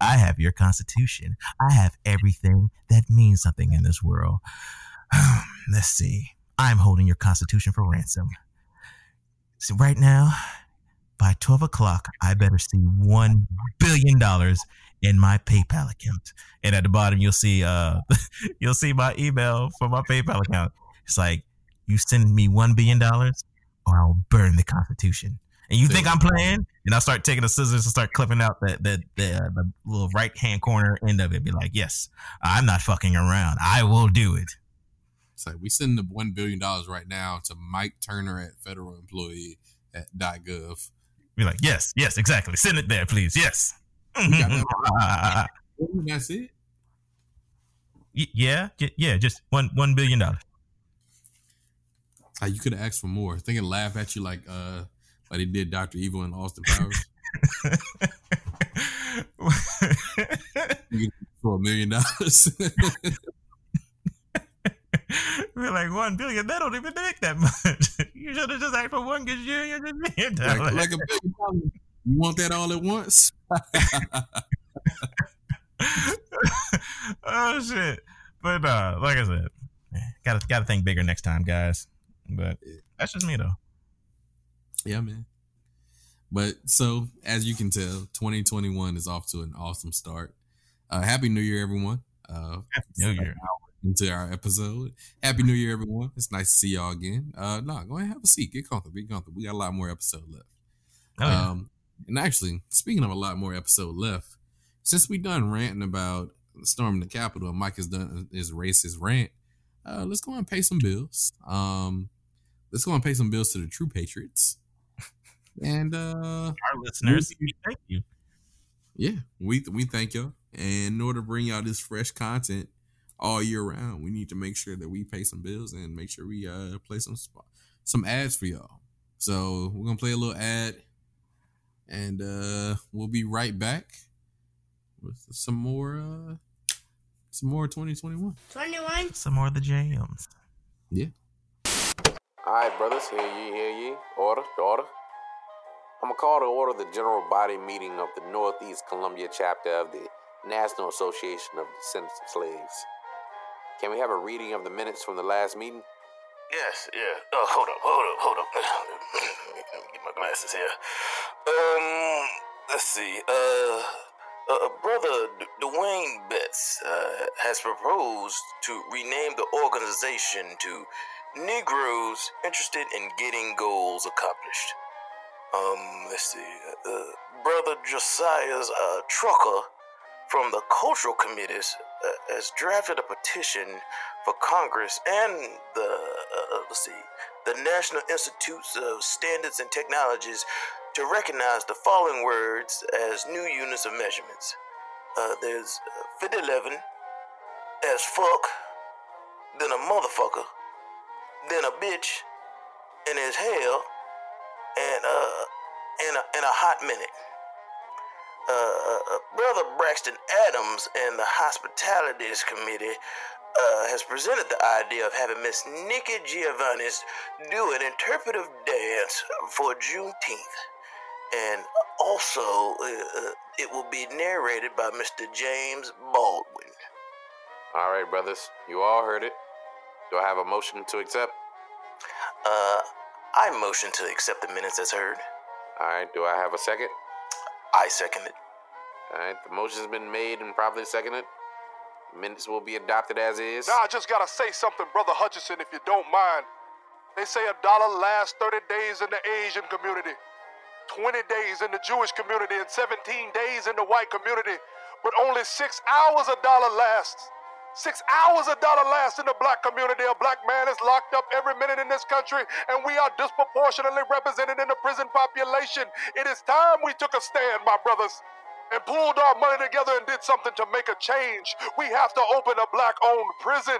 I have your Constitution. I have everything that means something in this world. Let's see. I'm holding your Constitution for ransom. So right now, by 12 o'clock, I better see $1 billion in my PayPal account. And at the bottom, you'll see my email for my PayPal account. It's like, you send me $1 billion, or I'll burn the Constitution. And you think I'm playing? And I start taking the scissors and start clipping out the little right-hand corner end of it. Be like, yes, I'm not fucking around. I will do it. It's like, we send the $1 billion right now to Mike Turner at federal employee at .gov. Be like, yes, exactly. Send it there, please. Yes. That. That's it? Yeah, just $1 billion. You could have asked for more. They can laugh at you like they did Dr. Evil and Austin Powers. You for $1 million. We're like, $1 billion. That don't even make that much. You should have just asked for one $1 billion. Like $1 billion. You want that all at once? Oh shit! But like I said, gotta think bigger next time, guys. But that's just me, though. Yeah, man. But so, as you can tell, 2021 is off to an awesome start. Happy New Year, everyone. Happy New Year. Into our episode. Happy New Year, everyone. It's nice to see y'all again. Go ahead and have a seat. Get comfortable. We got a lot more episode left. Oh, yeah. And actually, speaking of a lot more episode left, since we done ranting about storming the Capitol and Mike has done his racist rant, let's go and pay some bills. Let's go and pay some bills to the true patriots. And our listeners, we thank you. Yeah, we thank y'all. And in order to bring y'all this fresh content all year round, we need to make sure that we pay some bills and make sure we play some ads for y'all. So we're going to play a little ad, and we'll be right back with some more 2021. Some more of the jams. Yeah. All right, brothers, hear ye, order. I'm going to call to order the general body meeting of the Northeast Columbia chapter of the National Association of Descendants of Slaves. Can we have a reading of the minutes from the last meeting? Yes, yeah. Oh, hold up. Let me get my glasses here. Let's see. Brother Dwayne Betts has proposed to rename the organization to Negroes Interested in Getting Goals Accomplished. Let's see. Brother Josiah's Trucker from the Cultural Committees has drafted a petition for Congress and the National Institutes of Standards and Technologies to recognize the following words as new units of measurements. There's 5'11", as fuck, then a motherfucker, then a bitch, and as hell, and a hot minute. Brother Braxton Adams and the Hospitalities Committee has presented the idea of having Miss Nikki Giovanni do an interpretive dance for Juneteenth. And also, it will be narrated by Mr. James Baldwin. All right, brothers. You all heard it. Do I have a motion to accept? I motion to accept the minutes as heard. All right. Do I have a second? I second it. All right, the motion's been made and properly seconded. Minutes will be adopted as is. Now I just gotta say something, Brother Hutchinson, if you don't mind. They say a dollar lasts 30 days in the Asian community, 20 days in the Jewish community, and 17 days in the white community, but only 6 hours a dollar lasts. 6 hours a dollar lasts in the black community. A black man is locked up every minute in this country, and we are disproportionately represented in the prison population. It is time we took a stand, my brothers, and pulled our money together and did something to make a change. We have to open a black-owned prison.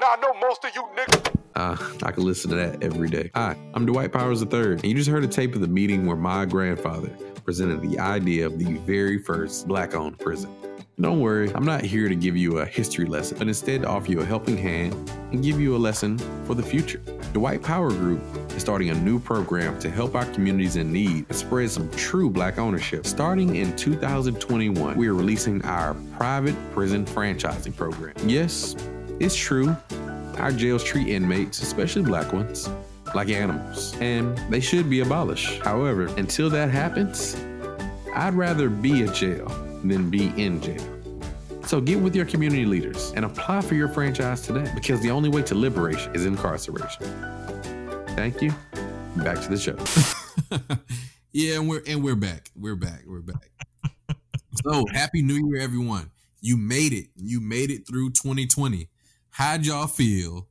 Now, I know most of you niggas... I can listen to that every day. Hi, I'm Dwight Powers III, and you just heard a tape of the meeting where my grandfather presented the idea of the very first black-owned prison. Don't worry, I'm not here to give you a history lesson, but instead to offer you a helping hand and give you a lesson for the future. The White Power Group is starting a new program to help our communities in need and spread some true black ownership. Starting in 2021, we are releasing our private prison franchising program. Yes, it's true. Our jails treat inmates, especially black ones, like animals, and they should be abolished. However, until that happens, I'd rather be a jail than be in jail. So get with your community leaders and apply for your franchise today, because the only way to liberation is incarceration. Thank you. Back to the show. Yeah, and we're back. So happy New Year, everyone. You made it through 2020. How'd y'all feel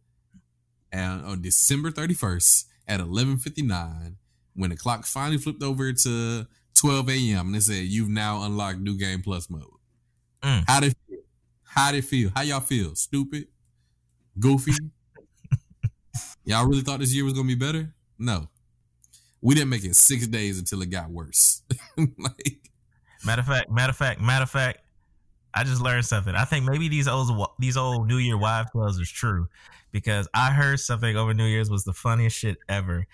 on December 31st at 11:59 when the clock finally flipped over to 12 a.m. and they said, you've now unlocked New Game Plus mode. Mm. How'd it feel? How y'all feel? Stupid? Goofy? Y'all really thought this year was going to be better? No. We didn't make it 6 days until it got worse. Matter of fact, I just learned something. I think maybe these old New Year wives tales is true, because I heard something over New Year's was the funniest shit ever.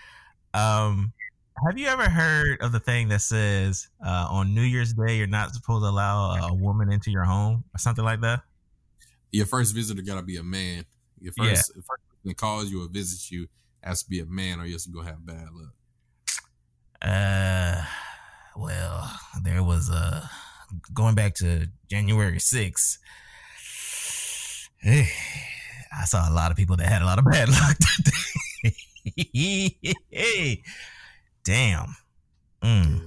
Have you ever heard of the thing that says on New Year's Day, you're not supposed to allow a woman into your home or something like that? Your first visitor got to be a man. The first person that calls you or visits you has to be a man, or else you're going to have bad luck. Well, there was going back to January 6th. I saw a lot of people that had a lot of bad luck today. Damn. Yeah.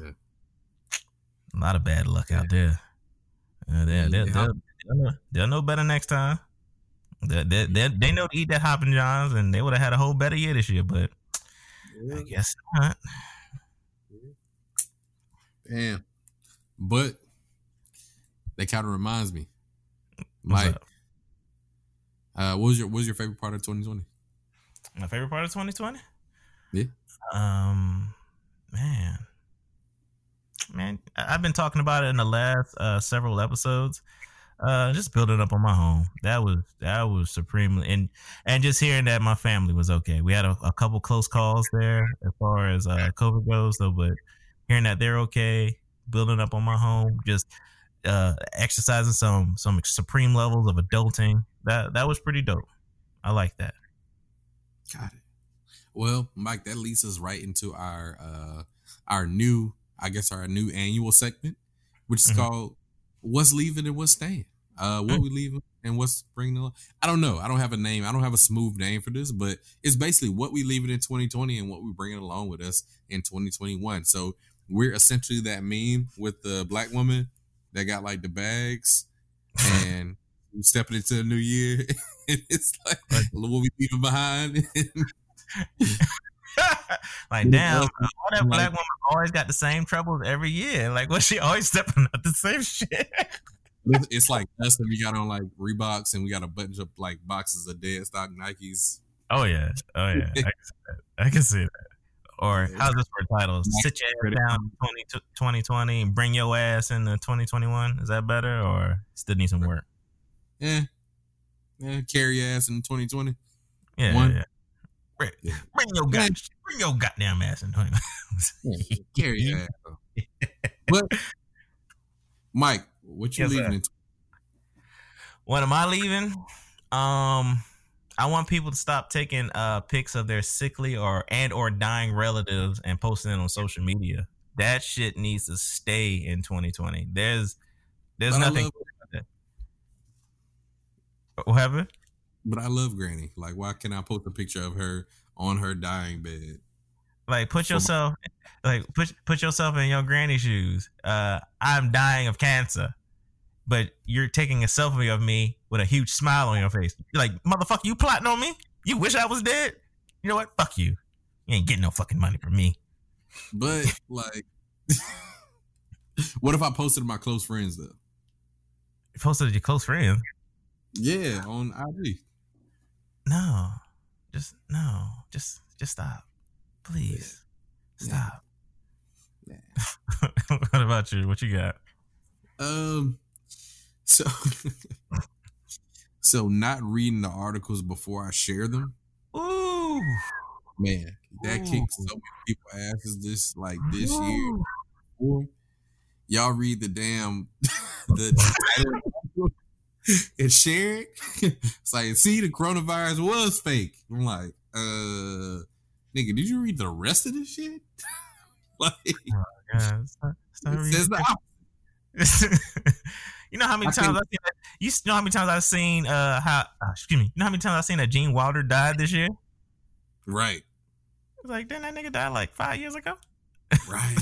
A lot of bad luck out there. They'll know better next time. They know to eat that Hoppin' Johns, and they would have had a whole better year this year, but I guess not. Damn. But that kind of reminds me. Like, what was your favorite part of 2020? My favorite part of 2020? Yeah. Man, I've been talking about it in the last several episodes. Just building up on my home. That was supremely, and just hearing that my family was okay. We had a couple close calls there as far as COVID goes, though. But hearing that they're okay, building up on my home, just exercising some supreme levels of adulting. That was pretty dope. I like that. Got it. Well, Mike, that leads us right into our new annual segment, which is called What's Leaving and What's Staying. What we leaving and what's bringing along. I don't know. I don't have a name. I don't have a smooth name for this, but it's basically what we leaving in 2020 and what we're bringing along with us in 2021. So we're essentially that meme with the black woman that got like the bags and stepping into the new year. It's like what we leaving behind. Like, damn, all that black woman always got the same troubles every year. Like, what, she always stepping up the same shit? It's like us, and we got on like Reeboks, and we got a bunch of like boxes of dead stock Nikes. Oh yeah, I can see that. Or how's this for titles? Sit your ass down in 2020 and bring your ass into 2021. Is that better, or still need some work? Yeah, carry your ass in 2020. Yeah. Bring your goddamn ass in. Carry your ass. But Mike, what you leaving? What am I leaving? I want people to stop taking pics of their sickly or dying relatives and posting it on social media. That shit needs to stay in 2020. There's nothing. What happened? But I love Granny. Like, why can't I post a picture of her on her dying bed? Like, put yourself in your granny shoes. I'm dying of cancer, but you're taking a selfie of me with a huge smile on your face. You're like, motherfucker, you plotting on me? You wish I was dead? You know what? Fuck you. You ain't getting no fucking money from me. But like, what if I posted my close friends though? You posted your close friends? Yeah, on IG. No, just stop, please. Yeah. Stop. Yeah. What about you? What you got? So not reading the articles before I share them. Ooh, man, that kicks so many people asses this like this year. Y'all read the damn the and share it. It's like, see, the coronavirus was fake. I'm like, nigga, did you read the rest of this shit? Like, oh God, stop it says the opposite. You know how many times I've seen that Gene Wilder died this year? Right. It's like, didn't that nigga die like 5 years ago? Right.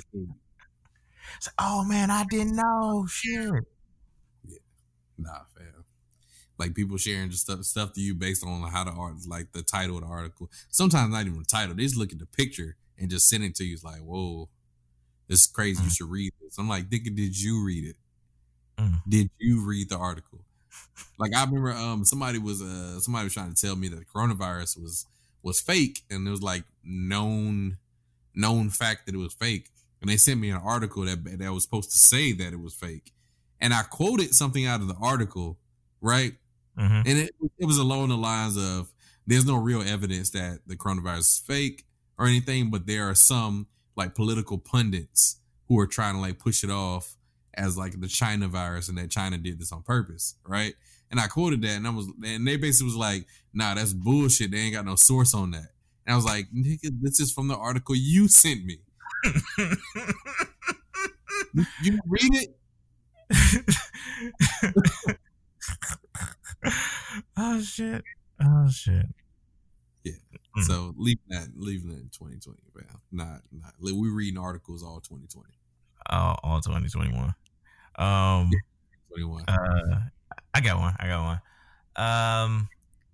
It's like, oh man, I didn't know. Shit. Nah, fam. Like, people sharing just stuff to you based on how the art, like the title of the article. Sometimes not even the title. They just look at the picture and just send it to you. It's like, whoa, this is crazy. You should read this. I'm like, nigga, did you read it? Did you read the article? Like, I remember somebody was trying to tell me that the coronavirus was fake, and it was like known fact that it was fake. And they sent me an article that was supposed to say that it was fake. And I quoted something out of the article, right? Mm-hmm. And it was along the lines of, there's no real evidence that the coronavirus is fake or anything, but there are some like political pundits who are trying to like push it off as like the China virus and that China did this on purpose, right? And I quoted that, and they basically was like, nah, that's bullshit. They ain't got no source on that. And I was like, nigga, this is from the article you sent me. You read it? Oh shit! Yeah. Mm-hmm. So leaving that in 2020, man. Not. We reading articles all 2020. All 2021. 21. I got one.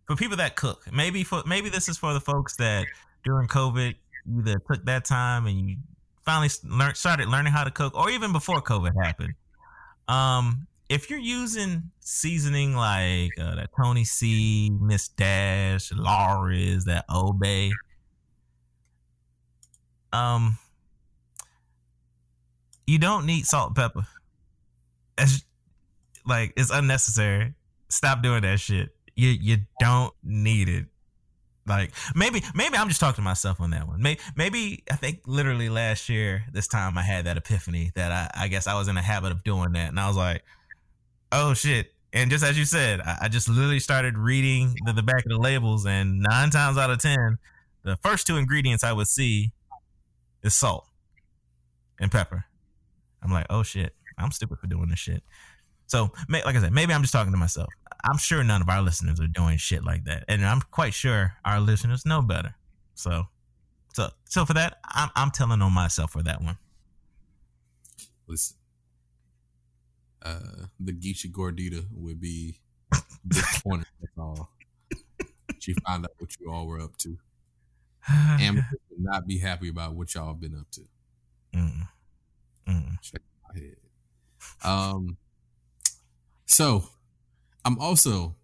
For people that cook, maybe this is for the folks that during COVID either took that time and you finally started learning how to cook, or even before COVID happened. If you're using seasoning like that Tony C, Miss Dash, Laura's, that Obey, you don't need salt and pepper. That's Like, it's unnecessary. Stop doing that shit. You don't need it. Like, maybe I'm just talking to myself on that one. Maybe I think literally last year, this time I had that epiphany that I guess I was in the habit of doing that. And I was like, oh, shit. And just as you said, I just literally started reading the back of the labels. And 9 times out of 10, the first 2 ingredients I would see is salt and pepper. I'm like, oh, shit, I'm stupid for doing this shit. So, like I said, maybe I'm just talking to myself. I'm sure none of our listeners are doing shit like that. And I'm quite sure our listeners know better. So for that, I'm telling on myself for that one. Listen, the Geisha Gordita would be disappointed. That's all. She found out what you all were up to. And would not be happy about what y'all have been up to. Check my head. So, I'm also,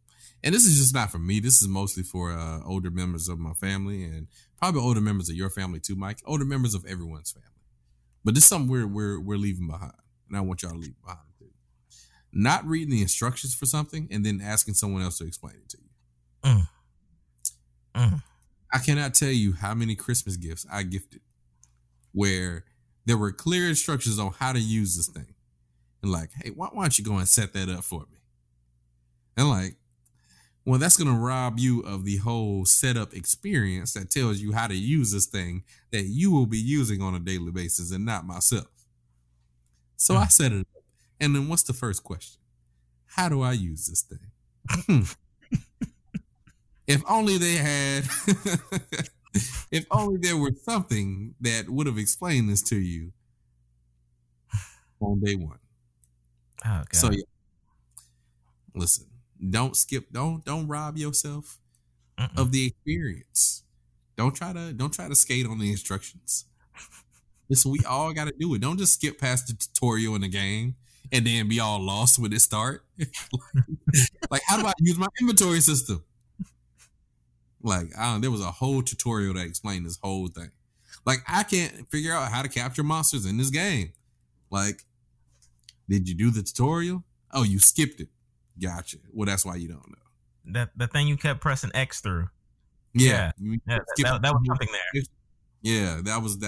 and this is just not for me. This is mostly for older members of my family and probably older members of your family too, Mike. Older members of everyone's family. But this is something we're leaving behind, and I want y'all to leave behind too. Not reading the instructions for something and then asking someone else to explain it to you. I cannot tell you how many Christmas gifts I gifted where there were clear instructions on how to use this thing. And like, hey, why don't you go and set that up for me? And like, well, that's going to rob you of the whole setup experience that tells you how to use this thing that you will be using on a daily basis and not myself. So I set it up. And then what's the first question? How do I use this thing? If only they had, if only there were something that would have explained this to you on day one. Oh, so yeah, listen, don't rob yourself of the experience. Don't try to skate on the instructions. Listen, we all got to do it. Don't just skip past the tutorial in the game and then be all lost when it start. Like, how do I use my inventory system? Like, there was a whole tutorial that explained this whole thing. Like, I can't figure out how to capture monsters in this game. Like, did you do the tutorial? Oh, you skipped it. Gotcha. Well, that's why you don't know. The thing you kept pressing X through. Yeah, that was something there. Yeah, that was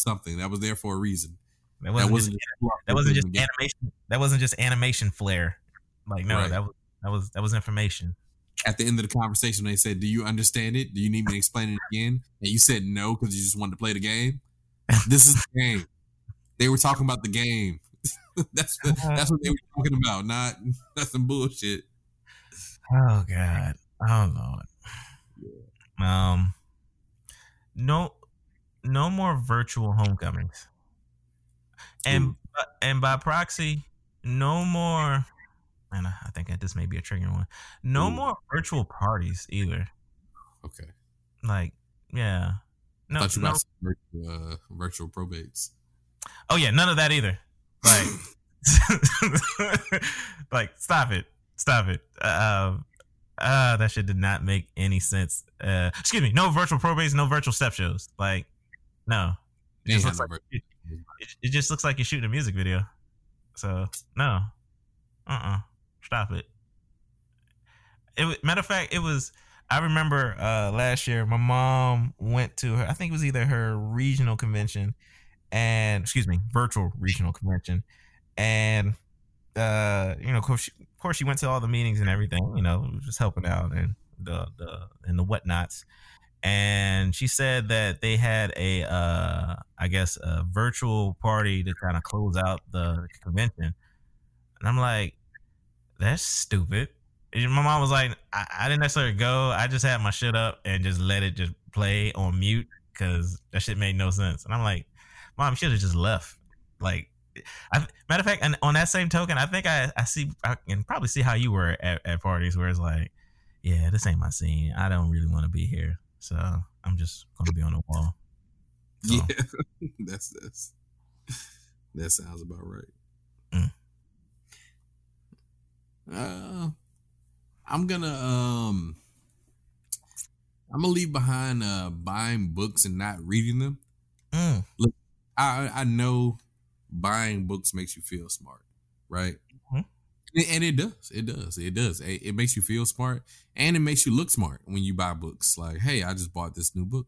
something. That was there for a reason. That wasn't just animation. That wasn't just animation flair. Like, no, right. that was information. At the end of the conversation, they said, "Do you understand it? Do you need me to explain it again?" And you said no because you just wanted to play the game. This is the game. They were talking about the game. That's what they were talking about. Not some bullshit. Oh God. Oh Lord. Yeah. No more virtual homecomings. And by proxy, no more. And I think that this may be a triggering one. No more virtual parties either. Okay. Like, yeah. No. I thought you about virtual probates. Oh yeah, none of that either. Like, like, stop it. That shit did not make any sense. Excuse me, no virtual probates, no virtual step shows. Like, no. It just looks like you're shooting a music video. So, no. Stop it. Matter of fact, it was, I remember last year, my mom went to her, I think it was either her regional convention virtual regional convention. And, of course she went to all the meetings and everything, you know, just helping out and the whatnots. And she said that they had a virtual party to kind of close out the convention. And I'm like, that's stupid. And my mom was like, I didn't necessarily go. I just had my shit up and just let it just play on mute because that shit made no sense. And I'm like, Mom, you should have just left. Like, matter of fact, and on that same token, I think I can probably see how you were at parties where it's like, yeah, this ain't my scene. I don't really want to be here. So I'm just going to be on the wall. So. Yeah, that's that sounds about right. I'm gonna leave behind buying books and not reading them. Look, I know buying books makes you feel smart, right? And it does. It makes you feel smart, and it makes you look smart when you buy books. Like, hey, I just bought this new book.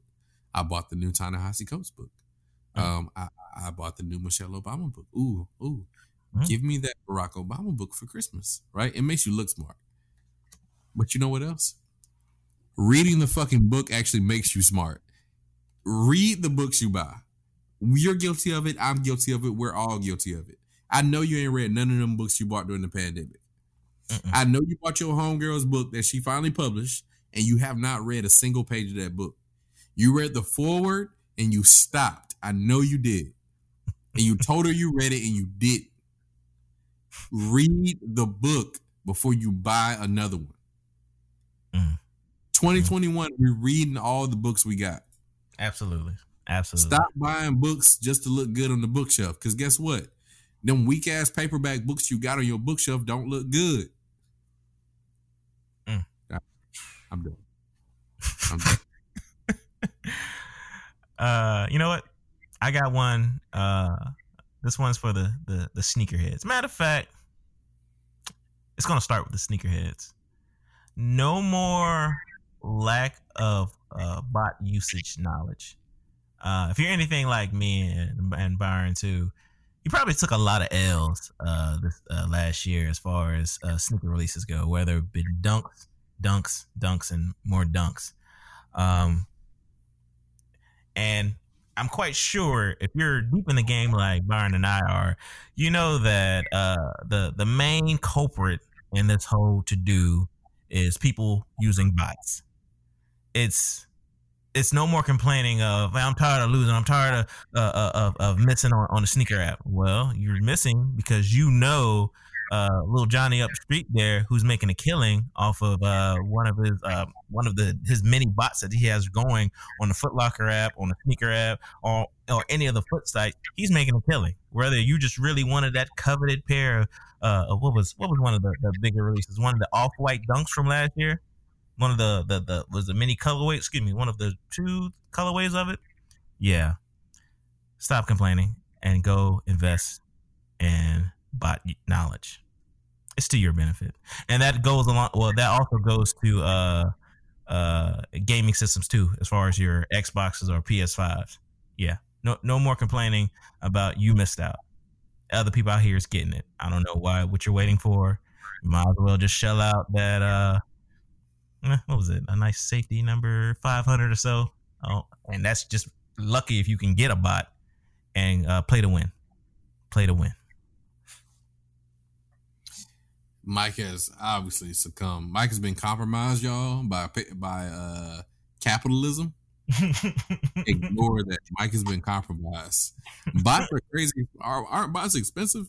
I bought the new Ta-Nehisi Coates book. I bought the new Michelle Obama book. Ooh. Mm-hmm. Give me that Barack Obama book for Christmas, right? It makes you look smart. But you know what else? Reading the fucking book actually makes you smart. Read the books you buy. You're guilty of it. I'm guilty of it. We're all guilty of it. I know you ain't read none of them books you bought during the pandemic. Mm-mm. I know you bought your homegirl's book that she finally published, and you have not read a single page of that book. You read the foreword and you stopped. I know you did. And you told her you read it and you didn't. Read the book before you buy another one. 2021, we're reading all the books we got. Absolutely. Stop buying books just to look good on the bookshelf. Because guess what? Them weak ass paperback books you got on your bookshelf don't look good. I'm done. You know what? I got one. This one's for the sneakerheads. Matter of fact, it's gonna start with the sneakerheads. No more lack of bot usage knowledge. If you're anything like me and Byron too, you probably took a lot of L's last year as far as sneaker releases go, whether it be dunks, and more dunks. And I'm quite sure if you're deep in the game like Byron and I are, you know that the main culprit in this whole to-do is people using bots. It's no more complaining of, I'm tired of losing. I'm tired of missing on the sneaker app. Well, you're missing because you know little Johnny up the street there who's making a killing off of one of his many bots that he has going on the Foot Locker app, on the sneaker app, or any of the foot sites. He's making a killing. Whether you just really wanted that coveted pair of what was one of the bigger releases, one of the off-white dunks from last year. One of the was the mini colorway, one of the two colorways of it. Yeah. Stop complaining and go invest in bot knowledge. It's to your benefit. And that goes along. Well, that also goes to gaming systems too, as far as your Xboxes or PS5s. Yeah. No more complaining about you missed out. Other people out here is getting it. I don't know why, what you're waiting for. You might as well just shell out that, what was it? A nice safety number 500 or so. Oh, and that's just lucky if you can get a bot and play to win. Mike has obviously succumbed. Mike has been compromised, y'all, by capitalism. Ignore that. Mike has been compromised. Bots are crazy. Aren't bots expensive?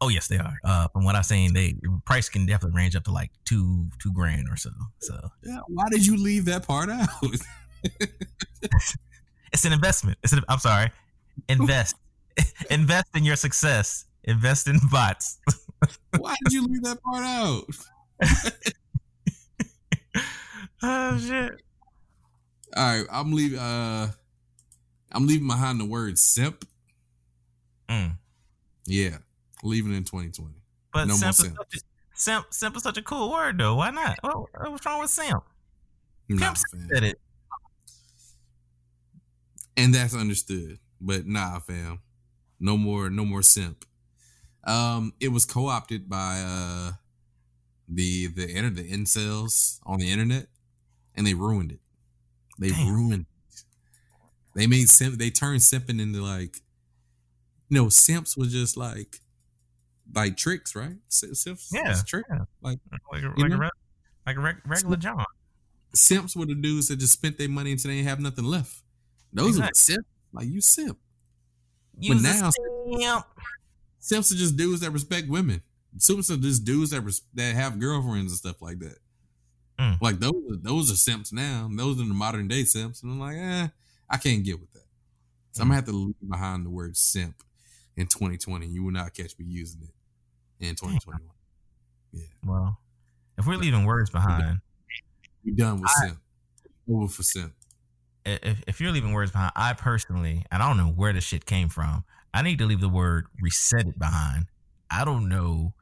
Oh yes, they are. From what I've seen, they price can definitely range up to like $2,000 or so. So yeah, why did you leave that part out? It's an investment. Invest. Invest in your success. Invest in bots. Why did you leave that part out? Oh shit! All right, I'm leaving. I'm leaving behind the word simp. Yeah. Leaving in 2020. But no simp, simp is such a cool word, though. Why not? What's wrong with simp? Nah, simp said it. And that's understood. But nah, fam. No more simp. It was co-opted by the incels on the internet, and they ruined it. They ruined it. They made simp. They turned simping into like, simps was just like tricks, right? Simps, like a regular John. Simps were the dudes that just spent their money until they ain't have nothing left. Those are the simps. Like, you simp. But now, simps are just dudes that respect women. Simps are just dudes that have girlfriends and stuff like that. Like, those are simps now. Those are the modern day simps. And I'm like, I can't get with that. So I'm going to have to leave behind the word simp in 2020. You will not catch me using it in 2021. Yeah. Well, if we're leaving words behind, we're done with simp. Over for simp. If you're leaving words behind, I personally, I don't know where the shit came from. I need to leave the word reset it behind. I don't know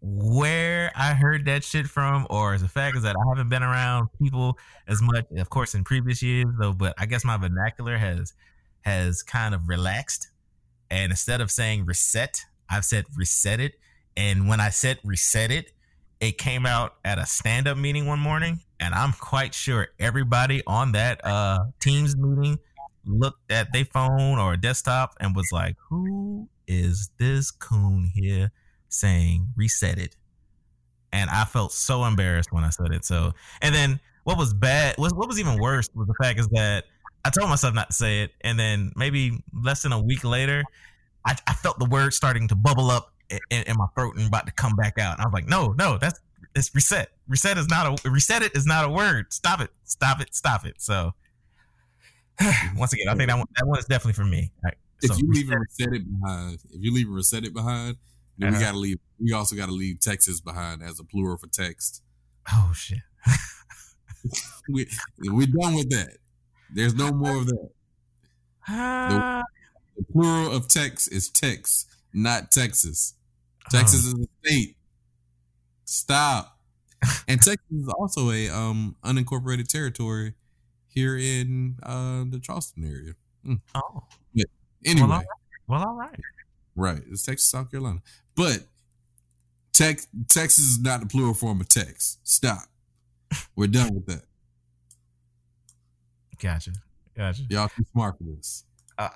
where I heard that shit from, or as a fact, is that I haven't been around people as much, of course, in previous years, though. But I guess my vernacular has kind of relaxed, and instead of saying reset, I've said reset it. And when I said reset it, it came out at a stand-up meeting one morning, and I'm quite sure everybody on that Teams meeting looked at their phone or desktop and was like, "Who is this coon here saying reset it?" And I felt so embarrassed when I said it. So, and then what was bad, what was even worse was the fact is that I told myself not to say it, and then maybe less than a week later, I felt the word starting to bubble up in my throat and about to come back out. And I was like, no, it's reset. Reset it is not a word. Stop it. So once again, I think that one is definitely for me. Right, so if you leave reset it behind, then we gotta leave. We also gotta leave Texas behind as a plural for text. Oh shit. We're done with that. There's no more of that. The plural of text is text, not Texas. Texas is a state. Stop. And Texas is also a unincorporated territory here in the Charleston area. Mm. Oh. But anyway. Well, all right. Right. It's Texas, South Carolina. But Texas is not the plural form of text. Stop. We're done with that. Gotcha. Y'all too smart for this. I'm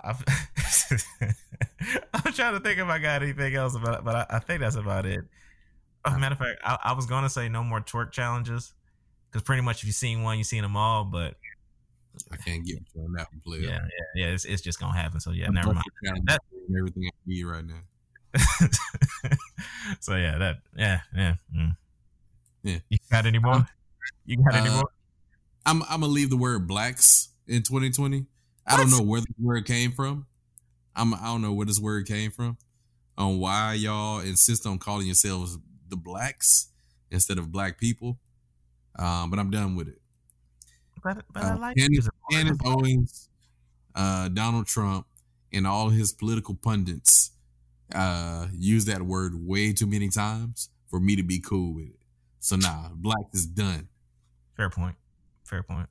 trying to think if I got anything else about it, but I think that's about it. Matter of fact, I was going to say no more twerk challenges, because pretty much if you've seen one, you've seen them all, but I can't get on that one, player. Yeah, it's just going to happen, so never mind. That's everything I need right now. So yeah. You got any more? I'm going to leave the word blacks in 2020. I don't know where this word came from. I don't know where this word came from, on why y'all insist on calling yourselves the blacks instead of black people. But I'm done with it. But I like Candace Owens, Donald Trump, and all his political pundits use that word way too many times for me to be cool with it. So black is done. Fair point.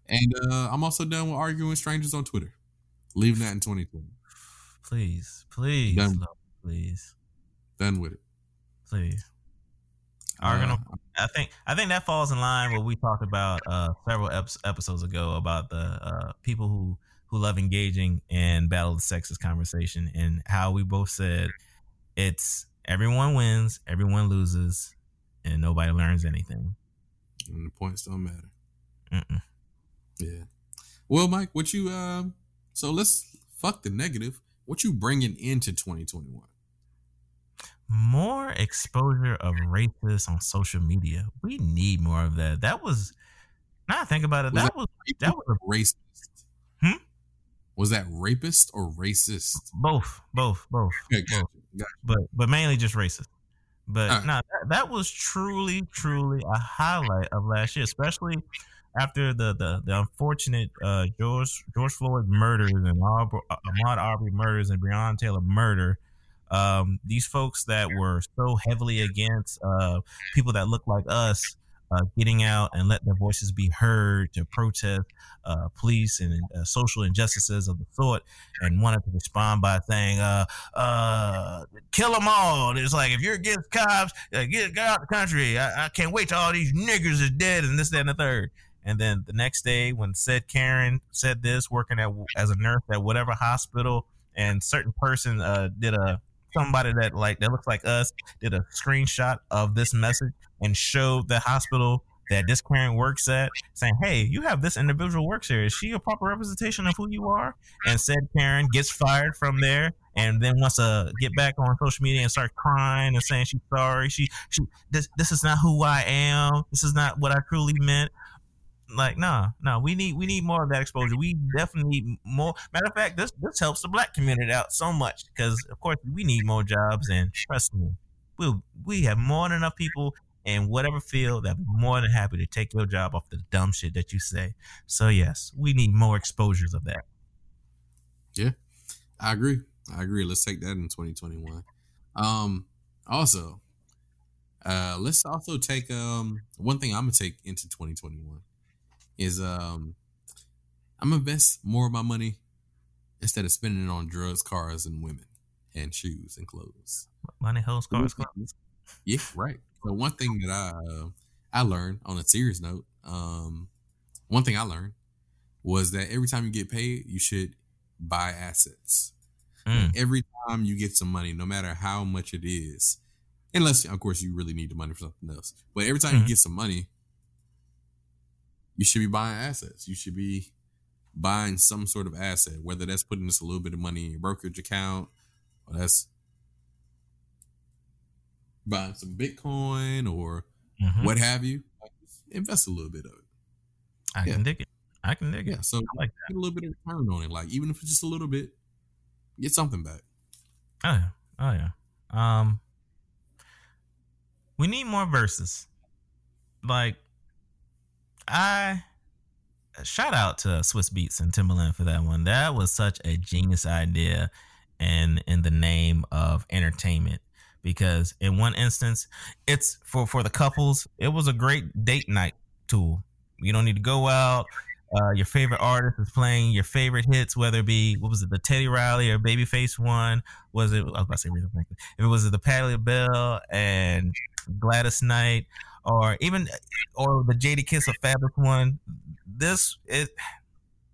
And I'm also done with arguing with strangers on Twitter. Leave that in 2020. Please. Done. Please. Done with it. Please. I think that falls in line with what we talked about several episodes ago about the people who love engaging in battle of the sexes conversation, and how we both said it's everyone wins, everyone loses, and nobody learns anything. And the points don't matter. Mm-mm. Yeah. Well, Mike, what you so let's fuck the negative. What you bringing into 2021? More exposure of racists on social media. We need more of that. That was, now I think about it, that was racist. Hmm? Was that rapist or racist? Both. Okay, gotcha. But mainly just racist. But that was truly a highlight of last year, especially after the unfortunate George Floyd murders and Ahmaud Arbery murders and Breonna Taylor murder, these folks that were so heavily against people that look like us getting out and let their voices be heard to protest police and social injustices of the sort, and wanted to respond by saying, kill them all. It's like, if you're against cops, get out of the country. I can't wait till all these niggers is dead and this, that, and the third. And then the next day, when said Karen said this, working as a nurse at whatever hospital, and certain person somebody that looks like us did a screenshot of this message and showed the hospital that this Karen works at, saying, "Hey, you have this individual works here. Is she a proper representation of who you are?" And said Karen gets fired from there, and then wants to get back on social media and start crying and saying she's sorry. This is not who I am. This is not what I truly meant. Like, we need more of that exposure. We definitely need more. Matter of fact, this helps the black community out so much, because of course we need more jobs, and trust me, we have more than enough people in whatever field that are more than happy to take your job off the dumb shit that you say. So yes, we need more exposures of that. Yeah, I agree. Let's take that in 2021. Also, Let's also take one thing I'm gonna take into 2021 is I'm gonna invest more of my money instead of spending it on drugs, cars, and women, and shoes and clothes. Money, hoes, cars, clothes. Yeah, right. So one thing that I learned on a serious note, one thing I learned was that every time you get paid, you should buy assets. Mm. Every time you get some money, no matter how much it is, unless, of course, you really need the money for something else. But every time you get some money, you should be buying assets. You should be buying some sort of asset, whether that's putting just a little bit of money in your brokerage account, or that's buying some Bitcoin or what have you. Like, invest a little bit of it. I can dig it. Yeah, so I like that. Get a little bit of return on it. Like, even if it's just a little bit, get something back. Oh yeah. We need more verses. Like, shout out to Swiss Beats and Timbaland for that one. That was such a genius idea, and in the name of entertainment. Because in one instance, it's for the couples, it was a great date night tool. You don't need to go out. Your favorite artist is playing your favorite hits, whether it be, what was it, the Teddy Riley or Babyface one? Was it, I was about to say, if it was the Patti LaBelle and Gladys Knight, or even, or the Jada Kiss or Fabulous one,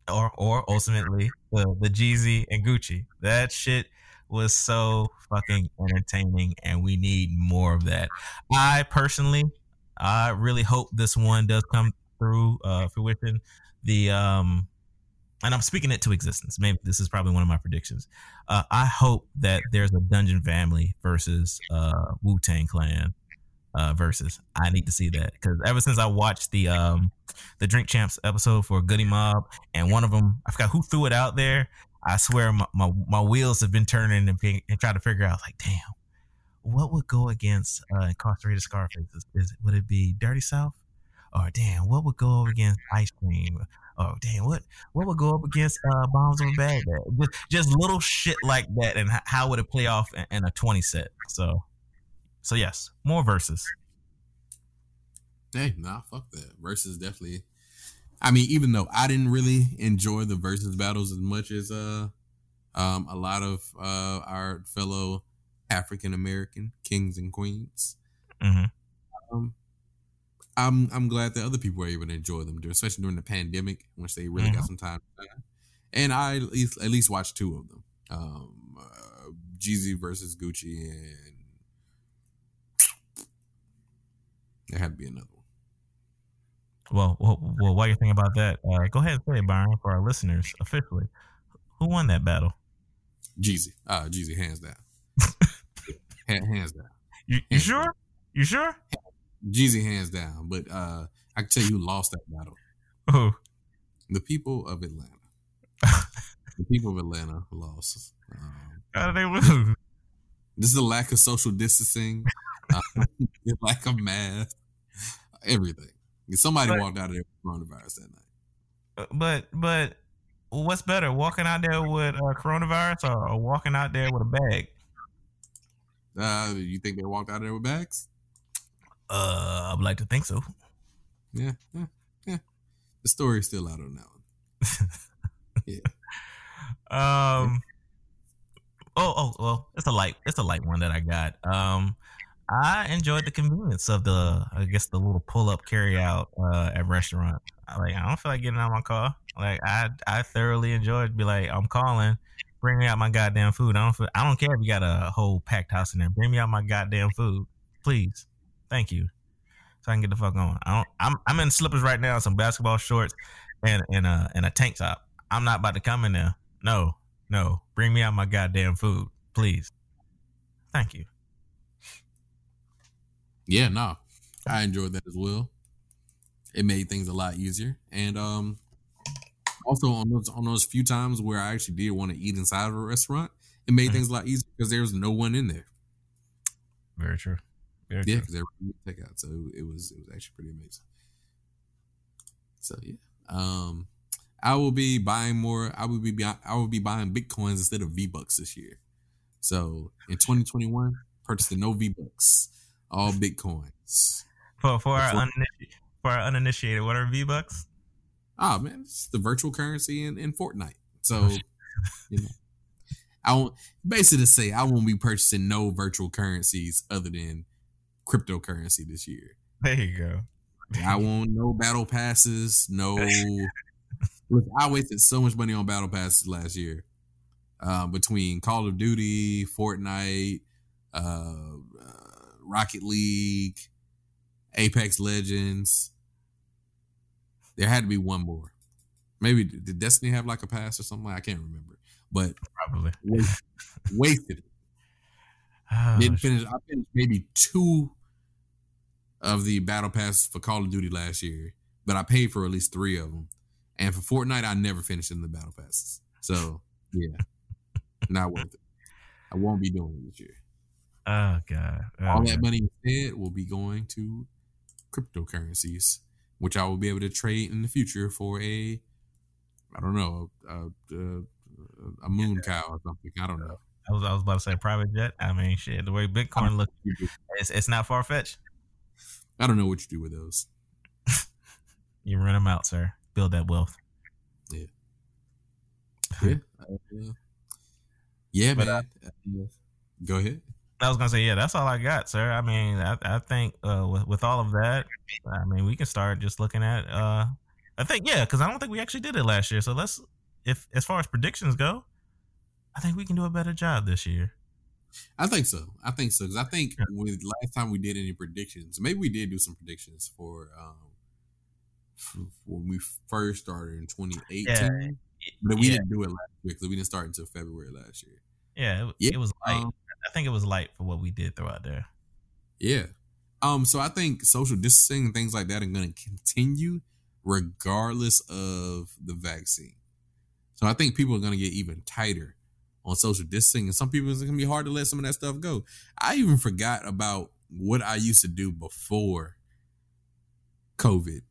or ultimately the Jeezy and Gucci. That shit was so fucking entertaining, and we need more of that. I really hope this one does come through fruition. And I'm speaking it to existence. Maybe this is probably one of my predictions. I hope that there's a Dungeon Family versus Wu-Tang Clan versus. I need to see that, because ever since I watched the Drink Champs episode for Goody Mob, and one of them, I forgot who threw it out there. I swear my wheels have been turning and trying to figure out, like, damn, what would go against incarcerated Scarface? Would it be Dirty South? Or damn, what would go up against Ice Cream? Oh damn, what would go up against Bombs Over Baghdad? Just little shit like that, and how would it play off in a 20 set? So yes, more verses. Dang, nah, fuck that. Verses definitely. I mean, even though I didn't really enjoy the versus battles as much as a lot of our fellow African American kings and queens. Mm-hmm. I'm glad that other people were able to enjoy them, especially during the pandemic, once they really got some time. And I at least watched two of them, Jeezy versus Gucci, and there had to be another one. Well, while you're thinking about that, go ahead and say it, Byron, for our listeners officially. Who won that battle? Jeezy. Jeezy, hands down. Hands down. You sure? Down. You sure? Jeezy, hands down, but I can tell you who lost that battle. Oh, the people of Atlanta. The people of Atlanta lost. How did they lose? This is the lack of social distancing, the lack of masks, everything. Somebody walked out of there with coronavirus that night. But what's better, walking out there with coronavirus or walking out there with a bag? You think they walked out of there with bags? I would like to think so. Yeah. The story is still out on that one. Yeah. Well, it's a light one that I got. I enjoyed the convenience of the little pull up carry out at restaurant. I don't feel like getting out of my car. Like, I thoroughly enjoyed. Be like, I'm calling. Bring me out my goddamn food. I don't care if you got a whole packed house in there. Bring me out my goddamn food, please. Thank you. So I can get the fuck on. I'm in slippers right now, some basketball shorts, and a tank top. I'm not about to come in there. No. Bring me out my goddamn food, please. Thank you. Yeah, no. I enjoyed that as well. It made things a lot easier. And also on those few times where I actually did want to eat inside of a restaurant, it made things a lot easier because there was no one in there. Very true. Yeah, because they were takeout, so it was actually pretty amazing. So yeah, I will be buying more. I will be buying Bitcoins instead of V-Bucks this year. So in 2021, purchase the no V-Bucks. All Bitcoins. For our uninitiated, what are V-Bucks? Ah, man, it's the virtual currency in Fortnite. So, you know, I won't be purchasing no virtual currencies other than cryptocurrency this year. There you go. I won't no battle passes. No, look, I wasted so much money on battle passes last year between Call of Duty, Fortnite, Rocket League, Apex Legends. There had to be one more. Maybe did Destiny have like a pass or something? I can't remember, but probably wasted it. Oh, didn't finish. I finished maybe two of the battle passes for Call of Duty last year, but I paid for at least three of them. And for Fortnite, I never finished in the battle passes. So yeah, not worth it. I won't be doing it this year. Oh God! All that money instead will be going to cryptocurrencies, which I will be able to trade in the future for a moon cow or something. I don't know. I was about to say private jet. I mean, shit, the way Bitcoin looks, it's not far-fetched. I don't know what you do with those. You rent them out, sir. Build that wealth. Yeah. Yeah. Yeah, but man. Go ahead. I was going to say, yeah, that's all I got, sir. I mean, I think with all of that, I mean, we can start just looking at, because I don't think we actually did it last year. So as far as predictions go, I think we can do a better job this year. I think so. Because I think with last time we did any predictions, maybe we did do some predictions for when we first started in 2018. Yeah. But we didn't do it last year because we didn't start until February last year. Yeah, it was light. I think it was light for what we did throughout there. Yeah. So I think social distancing and things like that are going to continue regardless of the vaccine. So I think people are going to get even tighter on social distancing. And some people, it's going to be hard to let some of that stuff go. I even forgot about what I used to do before COVID.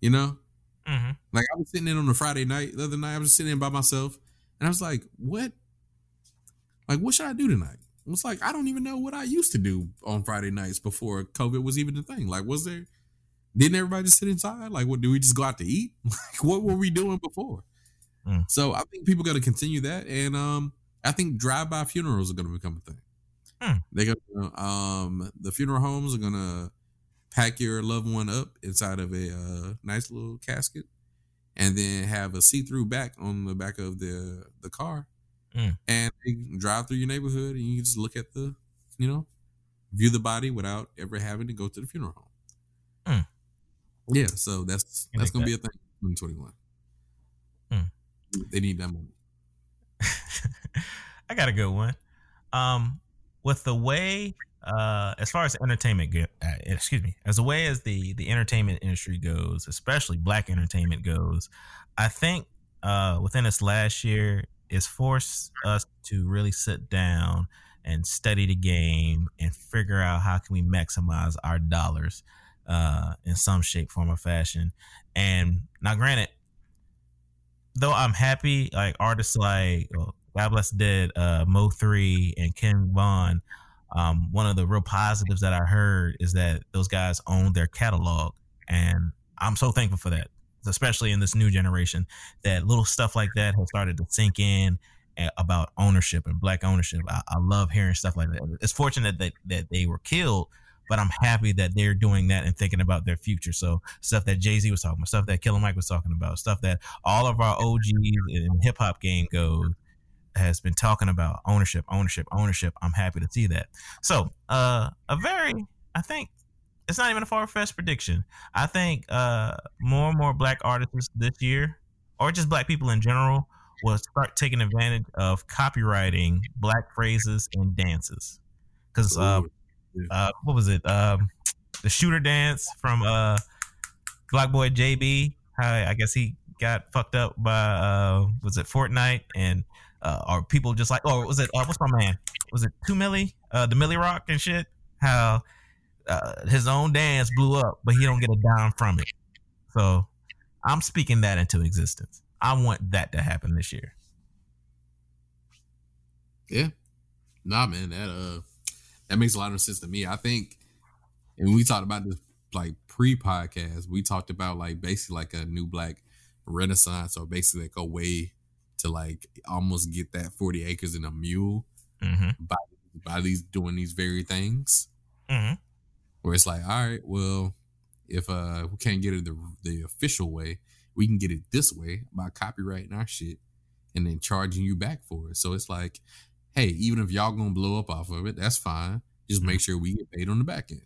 You know? Mm-hmm. Like I was sitting in on a Friday night, the other night, I was just sitting in by myself. And I was like, what? Like, what should I do tonight? It was like, I don't even know what I used to do on Friday nights before COVID was even a thing. Like, didn't everybody just sit inside? Like, what, do we just go out to eat? Like, what were we doing before? Mm. So I think people got to continue that. And I think drive-by funerals are going to become a thing. Mm. The funeral homes are going to pack your loved one up inside of a nice little casket and then have a see-through back on the back of the car. Mm. And they drive through your neighborhood and you can just look at view the body without ever having to go to the funeral home. Mm. Yeah, so that's going to be a thing in 2021. Mm. They need that money. I got a good one. With the way, as far as entertainment, as the entertainment industry goes, especially black entertainment goes, I think within this last year, it's forced us to really sit down and study the game and figure out how can we maximize our dollars in some shape, form, or fashion. And now, granted, though I'm happy, like artists like God Bless Dead, Mo3, and Ken Von, one of the real positives that I heard is that those guys own their catalog, and I'm so thankful for that. Especially in this new generation, that little stuff like that has started to sink in about ownership and black ownership. I love hearing stuff like that. It's fortunate that they were killed, but I'm happy that they're doing that and thinking about their future. So stuff that Jay-Z was talking about, stuff that Killer Mike was talking about, stuff that all of our OGs in hip hop game goes has been talking about ownership. I'm happy to see that. So I think, it's not even a far-fetched prediction. I think more and more black artists this year, or just black people in general, will start taking advantage of copywriting black phrases and dances. Because what was it? The shooter dance from Black Boy JB. I guess he got fucked up by was it Fortnite and or people just like, oh, was it? What's my man? Was it 2 Millie? The Millie Rock and shit. How? His own dance blew up, but he don't get a dime from it. So I'm speaking that into existence. I want that to happen this year. Yeah. Nah, man, that That makes a lot of sense to me. I think, and we talked about this like pre-podcast, we talked about like basically like a new black renaissance, or basically like a way to like almost get that 40 acres and a mule by these doing these very things. Mm-hmm. Where it's like, all right, well, if we can't get it the official way, we can get it this way by copyrighting our shit and then charging you back for it. So it's like, hey, even if y'all gonna blow up off of it, that's fine. Just make sure we get paid on the back end.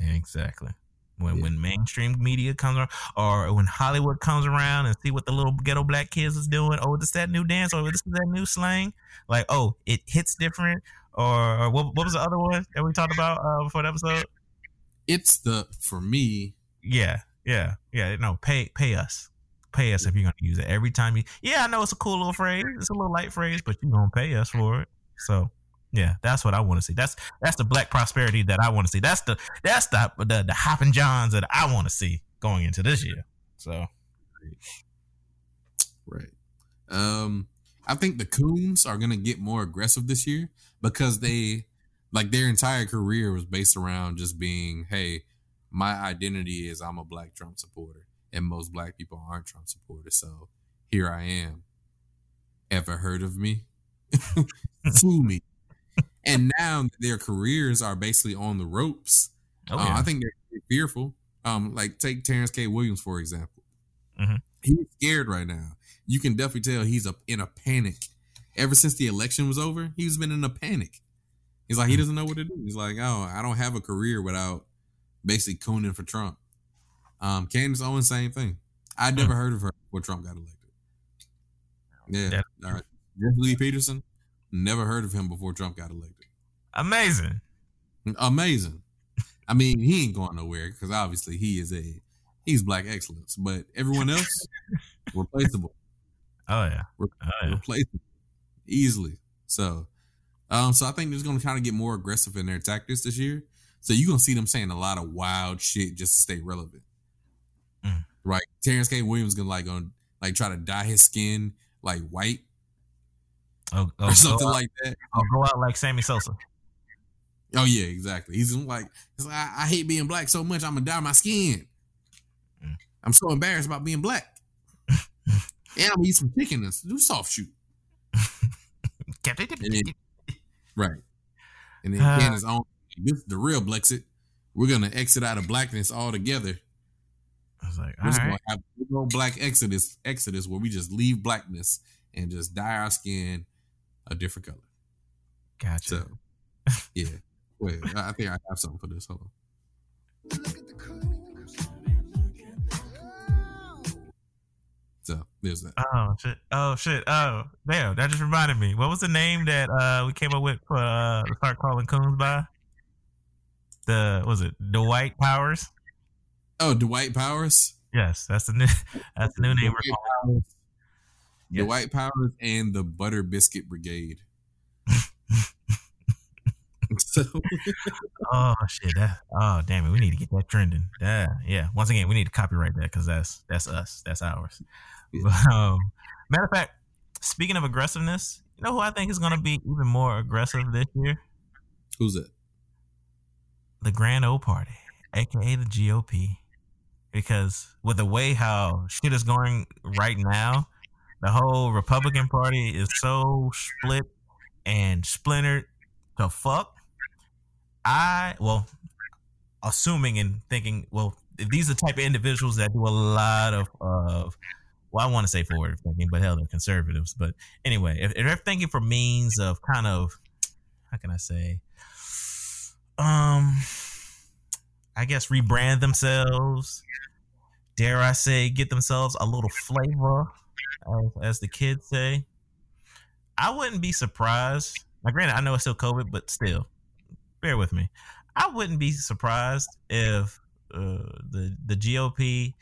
Exactly. When mainstream media comes around, or when Hollywood comes around and see what the little ghetto black kids is doing, oh, this is that new dance, or this is that new slang, like, oh, it hits different, or what was the other one that we talked about before the episode? It's the, for me. Yeah. No, pay us. Pay us if you're going to use it every time. I know it's a cool little phrase. It's a little light phrase, but you're going to pay us for it. So, yeah, that's what I want to see. That's the black prosperity that I want to see. That's the Hoppin' Johns that I want to see going into this year. So, right. I think the Coons are going to get more aggressive this year because they, like, their entire career was based around just being, hey, my identity is I'm a black Trump supporter, and most black people aren't Trump supporters. So here I am. Ever heard of me? Fool me. And now their careers are basically on the ropes. Oh, yeah. I think they're fearful. Like take Terrence K. Williams, for example. Mm-hmm. He's scared right now. You can definitely tell he's in a panic. Ever since the election was over, he's been in a panic. He's like, he doesn't know what to do. He's like, oh, I don't have a career without basically cooning for Trump. Candace Owens, same thing. I'd never heard of her before Trump got elected. Yeah. All right. Lee Peterson, never heard of him before Trump got elected. Amazing. I mean, he ain't going nowhere because obviously he's black excellence, but everyone else, replaceable. Oh, yeah. Replaceable. Easily. So I think they're going to kind of get more aggressive in their tactics this year. So you're going to see them saying a lot of wild shit just to stay relevant. Right? Terrence K. Williams going to like try to dye his skin like white or something like that. I'll go out like Sammy Sosa. Oh, yeah, exactly. He's like I hate being black so much I'm going to dye my skin. I'm so embarrassed about being black. And I'm going to eat some chicken and do soft shoot. Right. And then Candace Owens, this is the real Blexit. We're going to exit out of blackness altogether. I was like, we're going to have a big old black exodus where we just leave blackness and just dye our skin a different color. Gotcha. So, yeah. Wait, I think I have something for this. Hold on. So, there's that. Oh, shit. Oh, damn. That just reminded me. What was the name that we came up with for start calling coons by? Dwight Powers? Oh, Dwight Powers? Yes, that's the new name we're calling. Yes. Dwight Powers and the Butter Biscuit Brigade. Oh shit! Oh damn it! We need to get that trending. Yeah. Once again, we need to copyright that because that's us. That's ours. Yeah. But, matter of fact, speaking of aggressiveness, you know who I think is going to be even more aggressive this year? Who's that? The Grand Old Party, aka the GOP, because with the way how shit is going right now, the whole Republican Party is so split and splintered to fuck. Assuming and thinking, these are the type of individuals that do a lot of I want to say forward thinking, but hell, they're conservatives. But anyway, if they're thinking for means of kind of, how can I say, I guess rebrand themselves, dare I say, get themselves a little flavor, as the kids say. I wouldn't be surprised. Now, granted, I know it's still COVID, but still, bear with me. I wouldn't be surprised if the GOP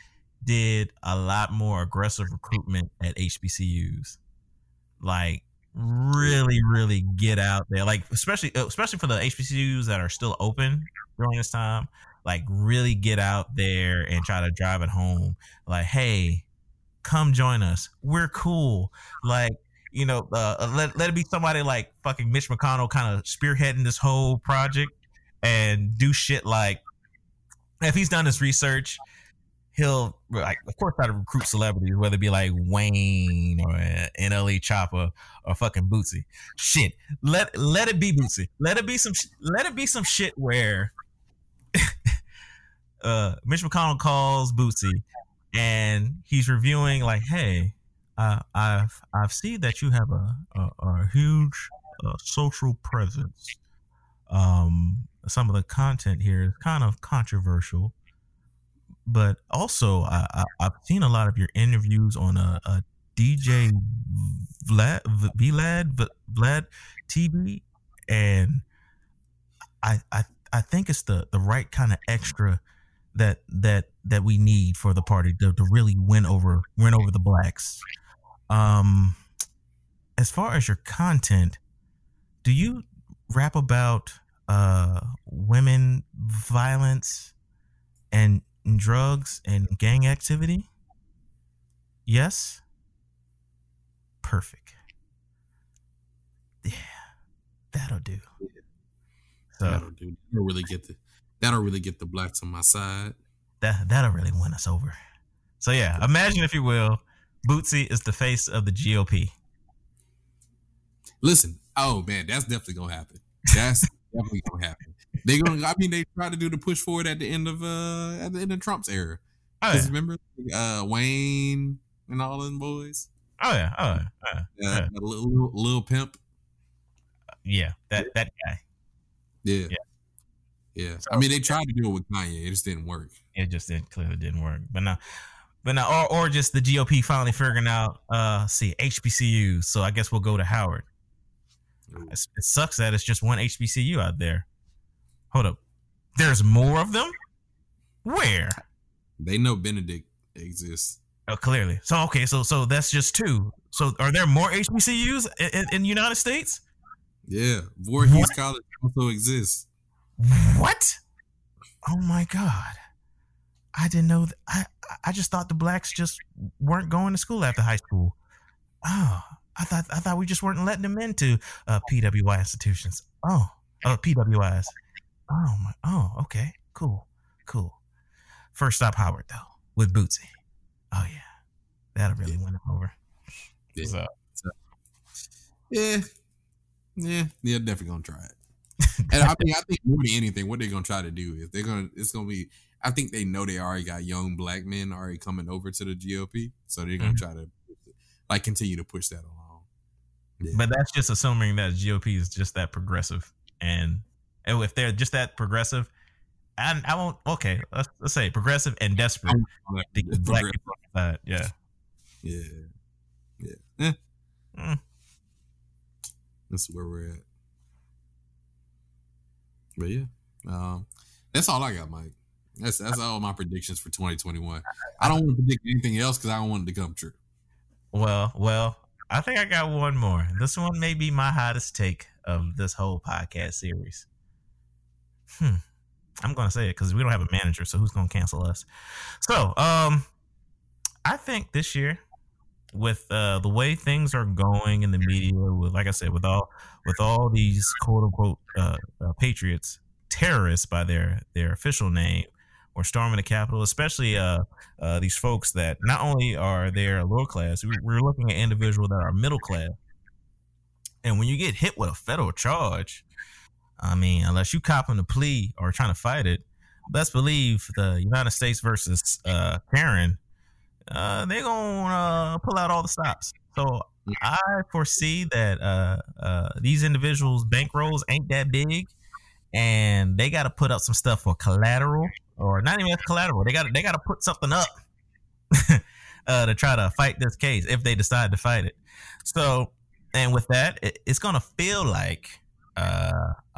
did a lot more aggressive recruitment at HBCUs. Like, really, really get out there. Like, especially for the HBCUs that are still open during this time, like, really get out there and try to drive it home. Like, hey, come join us. We're cool. Like, you know, let it be somebody like fucking Mitch McConnell kind of spearheading this whole project and do shit like, if he's done his research, he'll, like, of course, try to recruit celebrities, whether it be like Wayne or NLE Chopper or fucking Bootsy. Shit, let it be Bootsy. Let it be some shit where Mitch McConnell calls Bootsy and he's reviewing like, hey, I've seen that you have a huge social presence. Some of the content here is kind of controversial, but also I've seen a lot of your interviews on a DJ Vlad TV, and I think it's the right kind of extra that we need for the party to really win over the blacks. As far as your content, do you rap about women, violence, and drugs and gang activity? Yes? Perfect. Yeah, that'll do. That'll do. That'll really get the blacks on my side. That'll really win us over. So yeah, imagine, if you will, Bootsy is the face of the GOP. Listen, oh man, that's definitely gonna happen. That's definitely gonna happen. They try to do the push forward at the end of Trump's era. Oh, yeah. Remember Wayne and all them boys? Oh yeah. Little Pimp. Yeah, that guy. Yeah. So, I mean, they tried to do it with Kanye. It just didn't work. It clearly didn't work. But now, or just the GOP finally figuring out, HBCUs. So I guess we'll go to Howard. It sucks that it's just one HBCU out there. Hold up. There's more of them? Where? They know Benedict exists. Oh, clearly. So, okay. So that's just two. So are there more HBCUs in the United States? Yeah. Voorhees College also exists. What? Oh my God. I didn't know that. I just thought the blacks just weren't going to school after high school. Oh, I thought we just weren't letting them into PWI institutions. Oh, PWIs. Oh my. Oh, okay. Cool. First stop Howard though with Bootsy. Oh yeah. That'll really win him over. Yeah. So. Yeah. They're definitely going to try it. And I think more than anything, what they're gonna try to do is it's gonna be. I think they know they already got young black men already coming over to the GOP, so they're gonna try to like continue to push that along. Yeah. But that's just assuming that GOP is just that progressive, and if they're just that progressive, I won't. Okay, let's say progressive and desperate. Black people on the side. Yeah. That's where we're at. But yeah, that's all I got, Mike. That's all my predictions for 2021. I don't want to predict anything else because I don't want it to come true. Well, I think I got one more. This one may be my hottest take of this whole podcast series. I'm going to say it because we don't have a manager, so who's going to cancel us? So, I think this year, with the way things are going in the media, with, like I said, with all these quote unquote patriots, terrorists by their official name, or storming the Capitol, especially these folks that not only are there lower class, we're looking at individuals that are middle class. And when you get hit with a federal charge, I mean, unless you copping a plea or trying to fight it, best believe the United States versus Karen. They're going to pull out all the stops. So I foresee that these individuals' bankrolls ain't that big, and they got to put up some stuff for collateral, or not even collateral. They got to put something up to try to fight this case if they decide to fight it. So, and with that, it's going to feel like a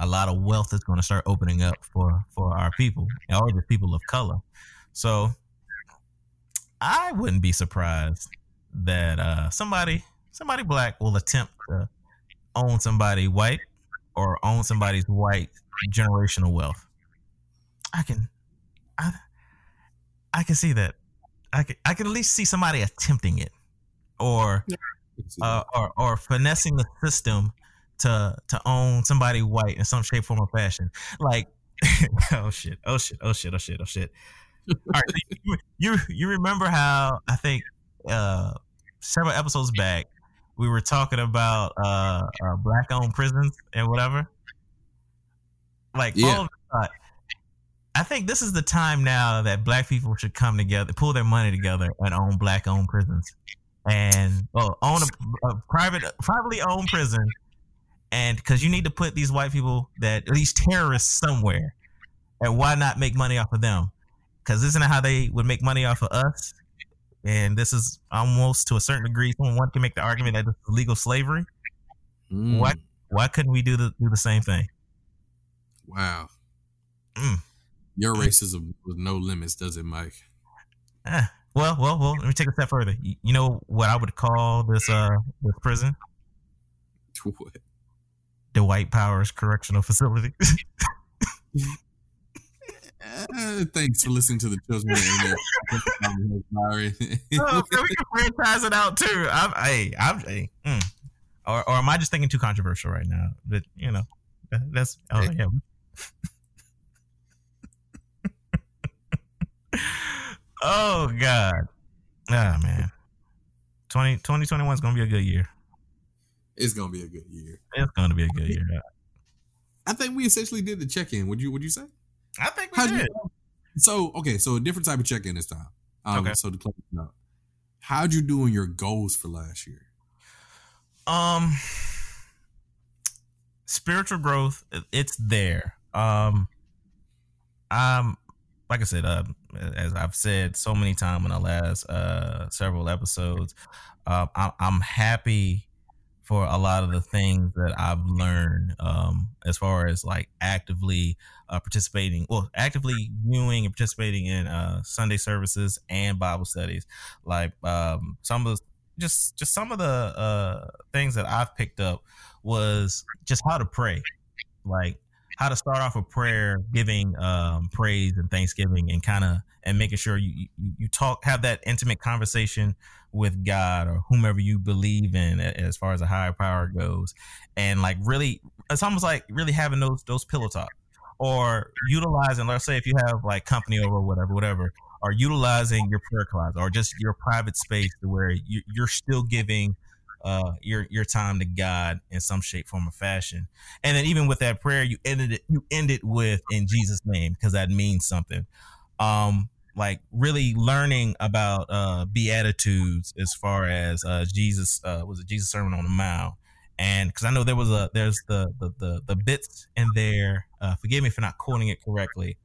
lot of wealth is going to start opening up for our people, or the people of color. So I wouldn't be surprised that somebody black will attempt to own somebody white or own somebody's white generational wealth. I can see that. I can at least see somebody attempting it, or finessing the system to own somebody white in some shape, form, or fashion. Like Oh shit. All right. So you remember how I think several episodes back we were talking about black-owned prisons and whatever? Like, yeah. All of the thought, I think this is the time now that black people should come together, pull their money together, and own black-owned prisons, and own a privately owned prison, and because you need to put these white people, that at least terrorists, somewhere, and why not make money off of them? Because isn't that how they would make money off of us? And this is almost to a certain degree, someone can make the argument that this is legal slavery. Mm. Why couldn't we do the same thing? Wow. Mm. Your racism with no limits, does it, Mike? Well. Let me take a step further. You know what I would call this prison? What? Dwight Powers Correctional Facility. Thanks for listening to the children. So we can franchise it out too. Or am I just thinking too controversial right now? But you know, that's all I am. Oh God. Oh man. 2021 is gonna be a good year. It's gonna be a good year. I think we essentially did the check-in. Would you say? I think we did. So a different type of check-in this time. Okay. So to close it out, how'd you do on your goals for last year? Spiritual growth, it's there. Like I said, as I've said so many times in the last several episodes, I'm happy for a lot of the things that I've learned as far as like actively actively viewing and participating in Sunday services and Bible studies. Like some of the things that I've picked up was just how to pray, like how to start off with prayer, giving praise and thanksgiving, and making sure you talk, have that intimate conversation with God or whomever you believe in as far as a higher power goes. And like really, it's almost like really having those pillow talks, or utilizing, let's say if you have like company over whatever, or utilizing your prayer closet or just your private space to where you're still giving your time to God in some shape, form, or fashion. And then even with that prayer, you ended with in Jesus' name, because that means something. Like really learning about beatitudes as far as Jesus was a Jesus Sermon on the Mount, and because I know there's the bits in there. Forgive me for not quoting it correctly,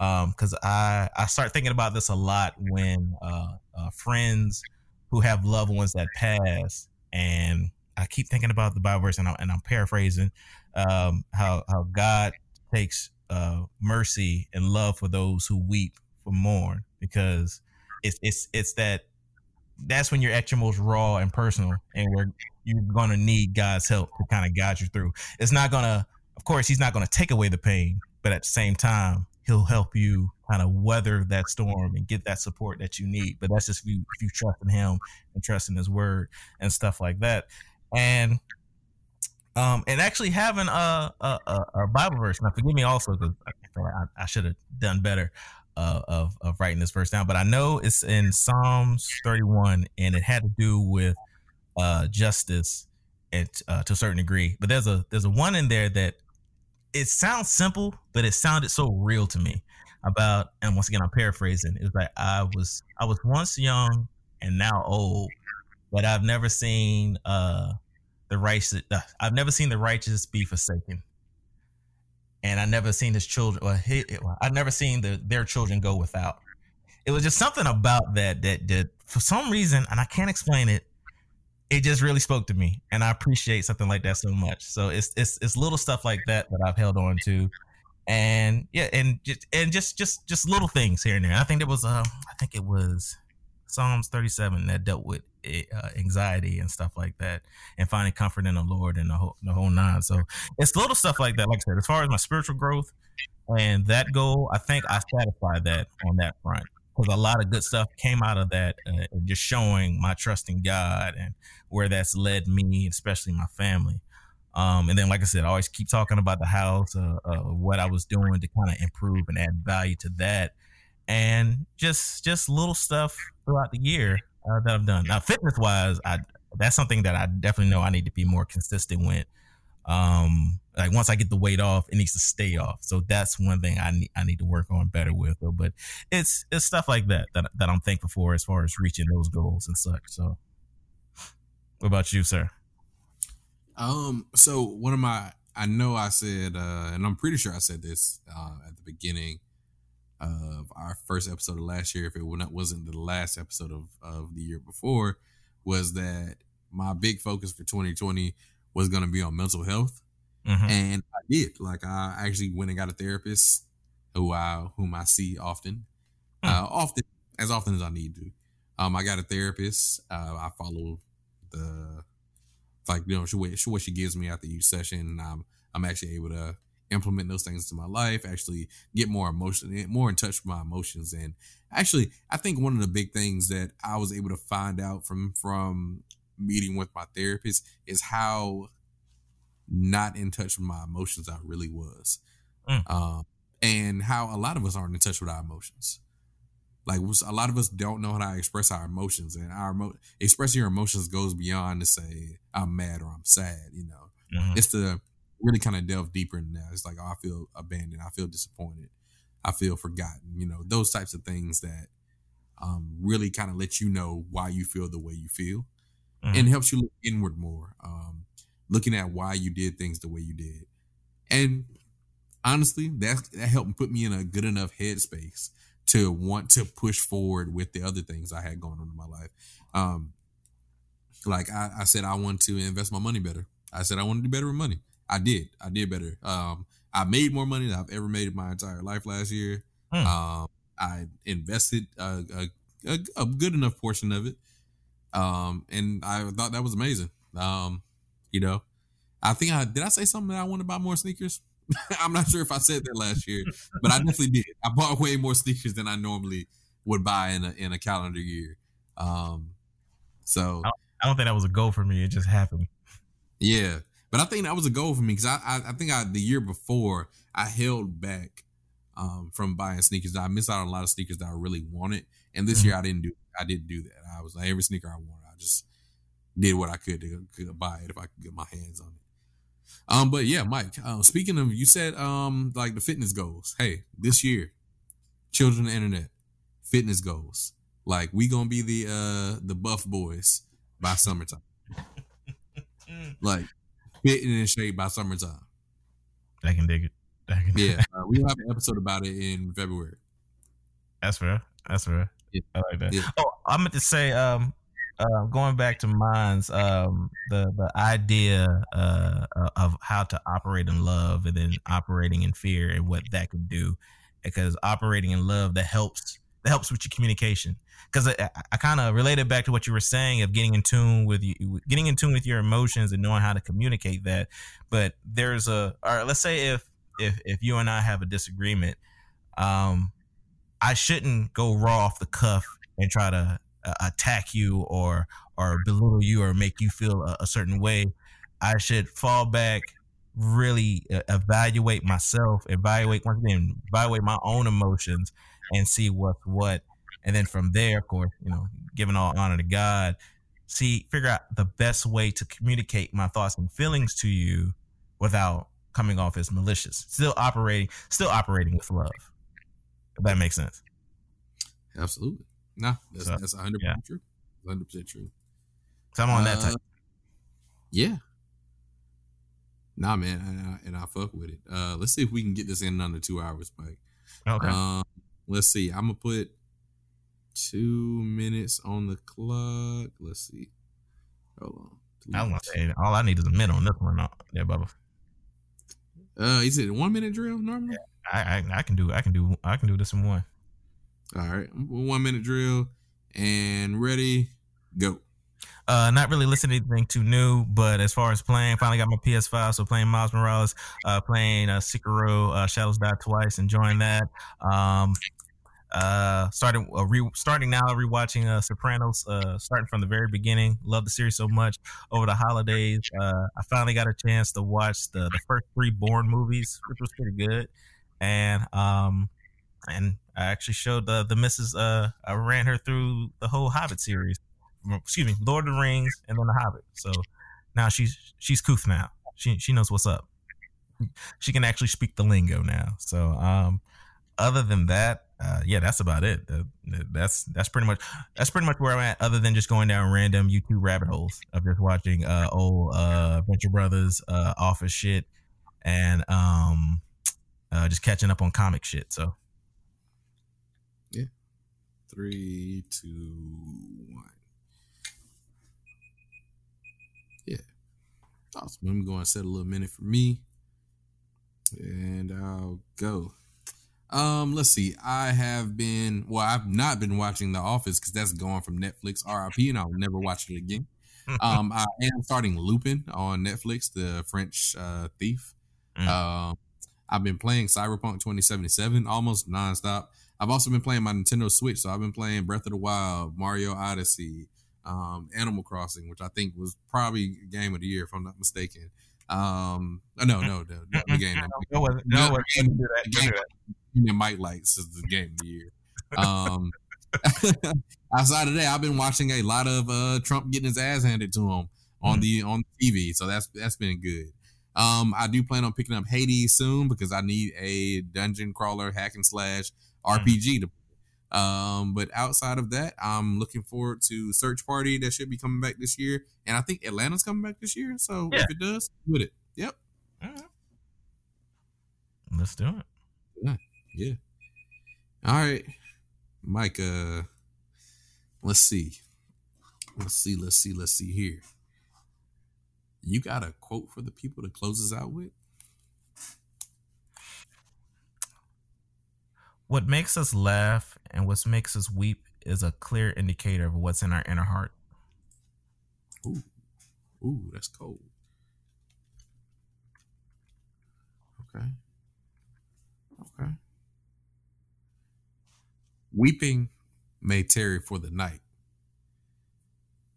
because I start thinking about this a lot when friends who have loved ones that pass. And I keep thinking about the Bible verse, and I'm paraphrasing how God takes mercy and love for those who weep for mourn, because that's when you're at your most raw and personal, and where you're going to need God's help to kind of guide you through. It's not going to, of course, he's not going to take away the pain, but at the same time, he'll help you kind of weather that storm and get that support that you need. But that's just if you trust in him and trust in his word and stuff like that. And actually having a Bible verse. Now, forgive me also, because I should have done better of writing this verse down. But I know it's in Psalms 31, and it had to do with justice to a certain degree. But there's a one in there that, it sounds simple, but it sounded so real to me about, and once again, I'm paraphrasing. It was like, I was once young and now old, but I've never seen the righteous be forsaken. And I never seen his children, I've never seen their children go without. It was just something about that for some reason, and I can't explain it, it just really spoke to me, and I appreciate something like that so much. So it's little stuff like that I've held on to, and yeah, and just little things here and there. I think it was Psalms 37 that dealt with anxiety and stuff like that, and finding comfort in the Lord and the whole nine. So it's little stuff like that. Like I said, as far as my spiritual growth and that goal, I think I satisfied that on that front. Because a lot of good stuff came out of that, just showing my trust in God and where that's led me, especially my family. And then, like I said, I always keep talking about the house, what I was doing to kind of improve and add value to that. And just little stuff throughout the year that I've done. Now, fitness wise, that's something that I definitely know I need to be more consistent with. Like once I get the weight off, it needs to stay off. So that's one thing I need to work on better with. But it's stuff like that I'm thankful for as far as reaching those goals and such. So what about you, sir? So one of my, I know I said, and I'm pretty sure I said this at the beginning of our first episode of last year, if it wasn't the last episode of the year before, was that my big focus for 2020 was going to be on mental health. Mm-hmm. And I did. Like, I actually went and got a therapist whom I see often, often as I need to. I got a therapist. I follow what she gives me after each session. And I'm actually able to implement those things into my life, actually get more in touch with my emotions. And actually, I think one of the big things that I was able to find out from meeting with my therapist is how not in touch with my emotions I really was. And how a lot of us aren't in touch with our emotions. Like, a lot of us don't know how to express our emotions, and expressing your emotions goes beyond to say I'm mad or I'm sad, you know. Mm-hmm. It's to really kind of delve deeper in that. It's like, oh, I feel abandoned, I feel disappointed, I feel forgotten, you know, those types of things that really kind of let you know why you feel the way you feel. Mm-hmm. And helps you look inward more, looking at why you did things the way you did. And honestly, that helped put me in a good enough headspace to want to push forward with the other things I had going on in my life. Like I said, I wanted to invest my money better. I said I wanted to do better with money. I did better. I made more money than I've ever made in my entire life last year. I invested a good enough portion of it. And I thought that was amazing. You know, did I say something that I want to buy more sneakers? I'm not sure if I said that last year, but I definitely did. I bought way more sneakers than I normally would buy in a calendar year. So I don't think that was a goal for me. It just happened. Yeah, but I think that was a goal for me because I think the year before I held back from buying sneakers. I missed out on a lot of sneakers that I really wanted, and this year I didn't do that. I was like, every sneaker I wanted, I just did what I could to buy it if I could get my hands on it. But yeah, Mike, speaking of, you said, like the fitness goals, hey, this year, children of the internet, fitness goals. Like, we gonna be the buff boys by summertime. Like, fitting in shape by summertime. I can dig it. Yeah. We'll have an episode about it in February. That's fair. Yeah. I like that. Yeah. Oh, I meant to say, going back to mine's, the idea of how to operate in love and then operating in fear and what that could do, because operating in love, that helps with your communication. Because I kind of related back to what you were saying of getting in tune with your emotions and knowing how to communicate that. But there's let's say if you and I have a disagreement, I shouldn't go raw off the cuff and try to attack you or belittle you or make you feel a certain way. I should fall back, really evaluate myself, evaluate my own emotions and see what's what. And then from there, of course, you know, giving all honor to God, figure out the best way to communicate my thoughts and feelings to you without coming off as malicious, still operating with love. If that makes sense. Absolutely. No, that's 100% true. 100% true. So I'm on that type. Yeah. Nah, man, and I fuck with it. Let's see if we can get this in under 2 hours, Mike. Okay. Let's see. I'm gonna put 2 minutes on the clock. Let's see. Hold on. I'm gonna say all I need is a minute on this one. Yeah, Bubba. Is it a 1 minute drill normally? Yeah, I can do this in one. All right, 1 minute drill and ready, go. Not really listening to anything too new, but as far as playing, finally got my PS5, so playing Miles Morales, playing Sekiro, Shadows Die Twice, enjoying that. Starting now, rewatching Sopranos, starting from the very beginning. Love the series so much. Over the holidays, I finally got a chance to watch the first three Bourne movies, which was pretty good. And I actually showed the missus. I ran her through the whole Hobbit series. Excuse me, Lord of the Rings, and then the Hobbit. So now she's couth now. She knows what's up. She can actually speak the lingo now. So other than that, yeah, that's about it. That's pretty much where I'm at. Other than just going down random YouTube rabbit holes of just watching old Venture Brothers Office shit and just catching up on comic shit. So yeah, 3, 2, 1. Yeah, awesome. I'm going to set a little minute for me, and I'll go. Let's see. I've not been watching The Office because that's gone from Netflix, RIP, and I'll never watch it again. I am starting Lupin on Netflix, the French thief. I've been playing Cyberpunk 2077 almost nonstop. I've also been playing my Nintendo Switch, so I've been playing Breath of the Wild, Mario Odyssey, Animal Crossing, which I think was probably game of the year, if I'm not mistaken. The game. You might like this is the game of the year. Outside of that, I've been watching a lot of Trump getting his ass handed to him on the TV, so that's been good. I do plan on picking up Hades soon because I need a dungeon crawler hack and slash RPG to play. But outside of that, I'm looking forward to Search Party that should be coming back this year, and I think Atlanta's coming back this year. So if it does, with it, yep. All right. Let's do it. Yeah. All right, Mike. Let's see here. You got a quote for the people to close us out with? What makes us laugh and what makes us weep is a clear indicator of what's in our inner heart. Ooh, that's cold. Okay. Weeping may tarry for the night,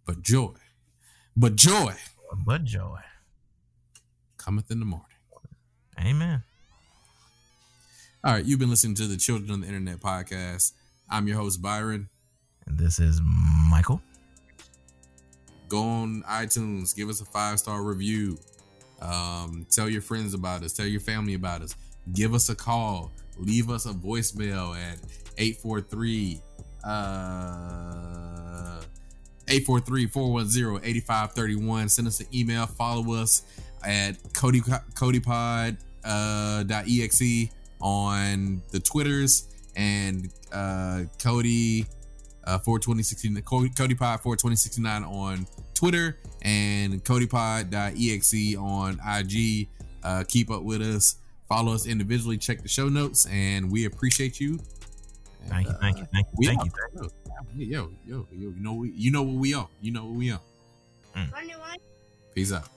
but joy cometh in the morning. Amen. All right, you've been listening to the Children on the Internet podcast. I'm your host, Byron. And this is Michael. Go on iTunes. Give us a 5-star review. Tell your friends about us. Tell your family about us. Give us a call. Leave us a voicemail at 843-410-8531. Send us an email. Follow us at CodyPod.exe on the Twitters and Cody 4269 CodyPod 4269 on Twitter and CodyPod.exe on IG. Keep up with us. Follow us individually. Check the show notes, and we appreciate you. And, thank you. Yo, you know what we are. Peace out.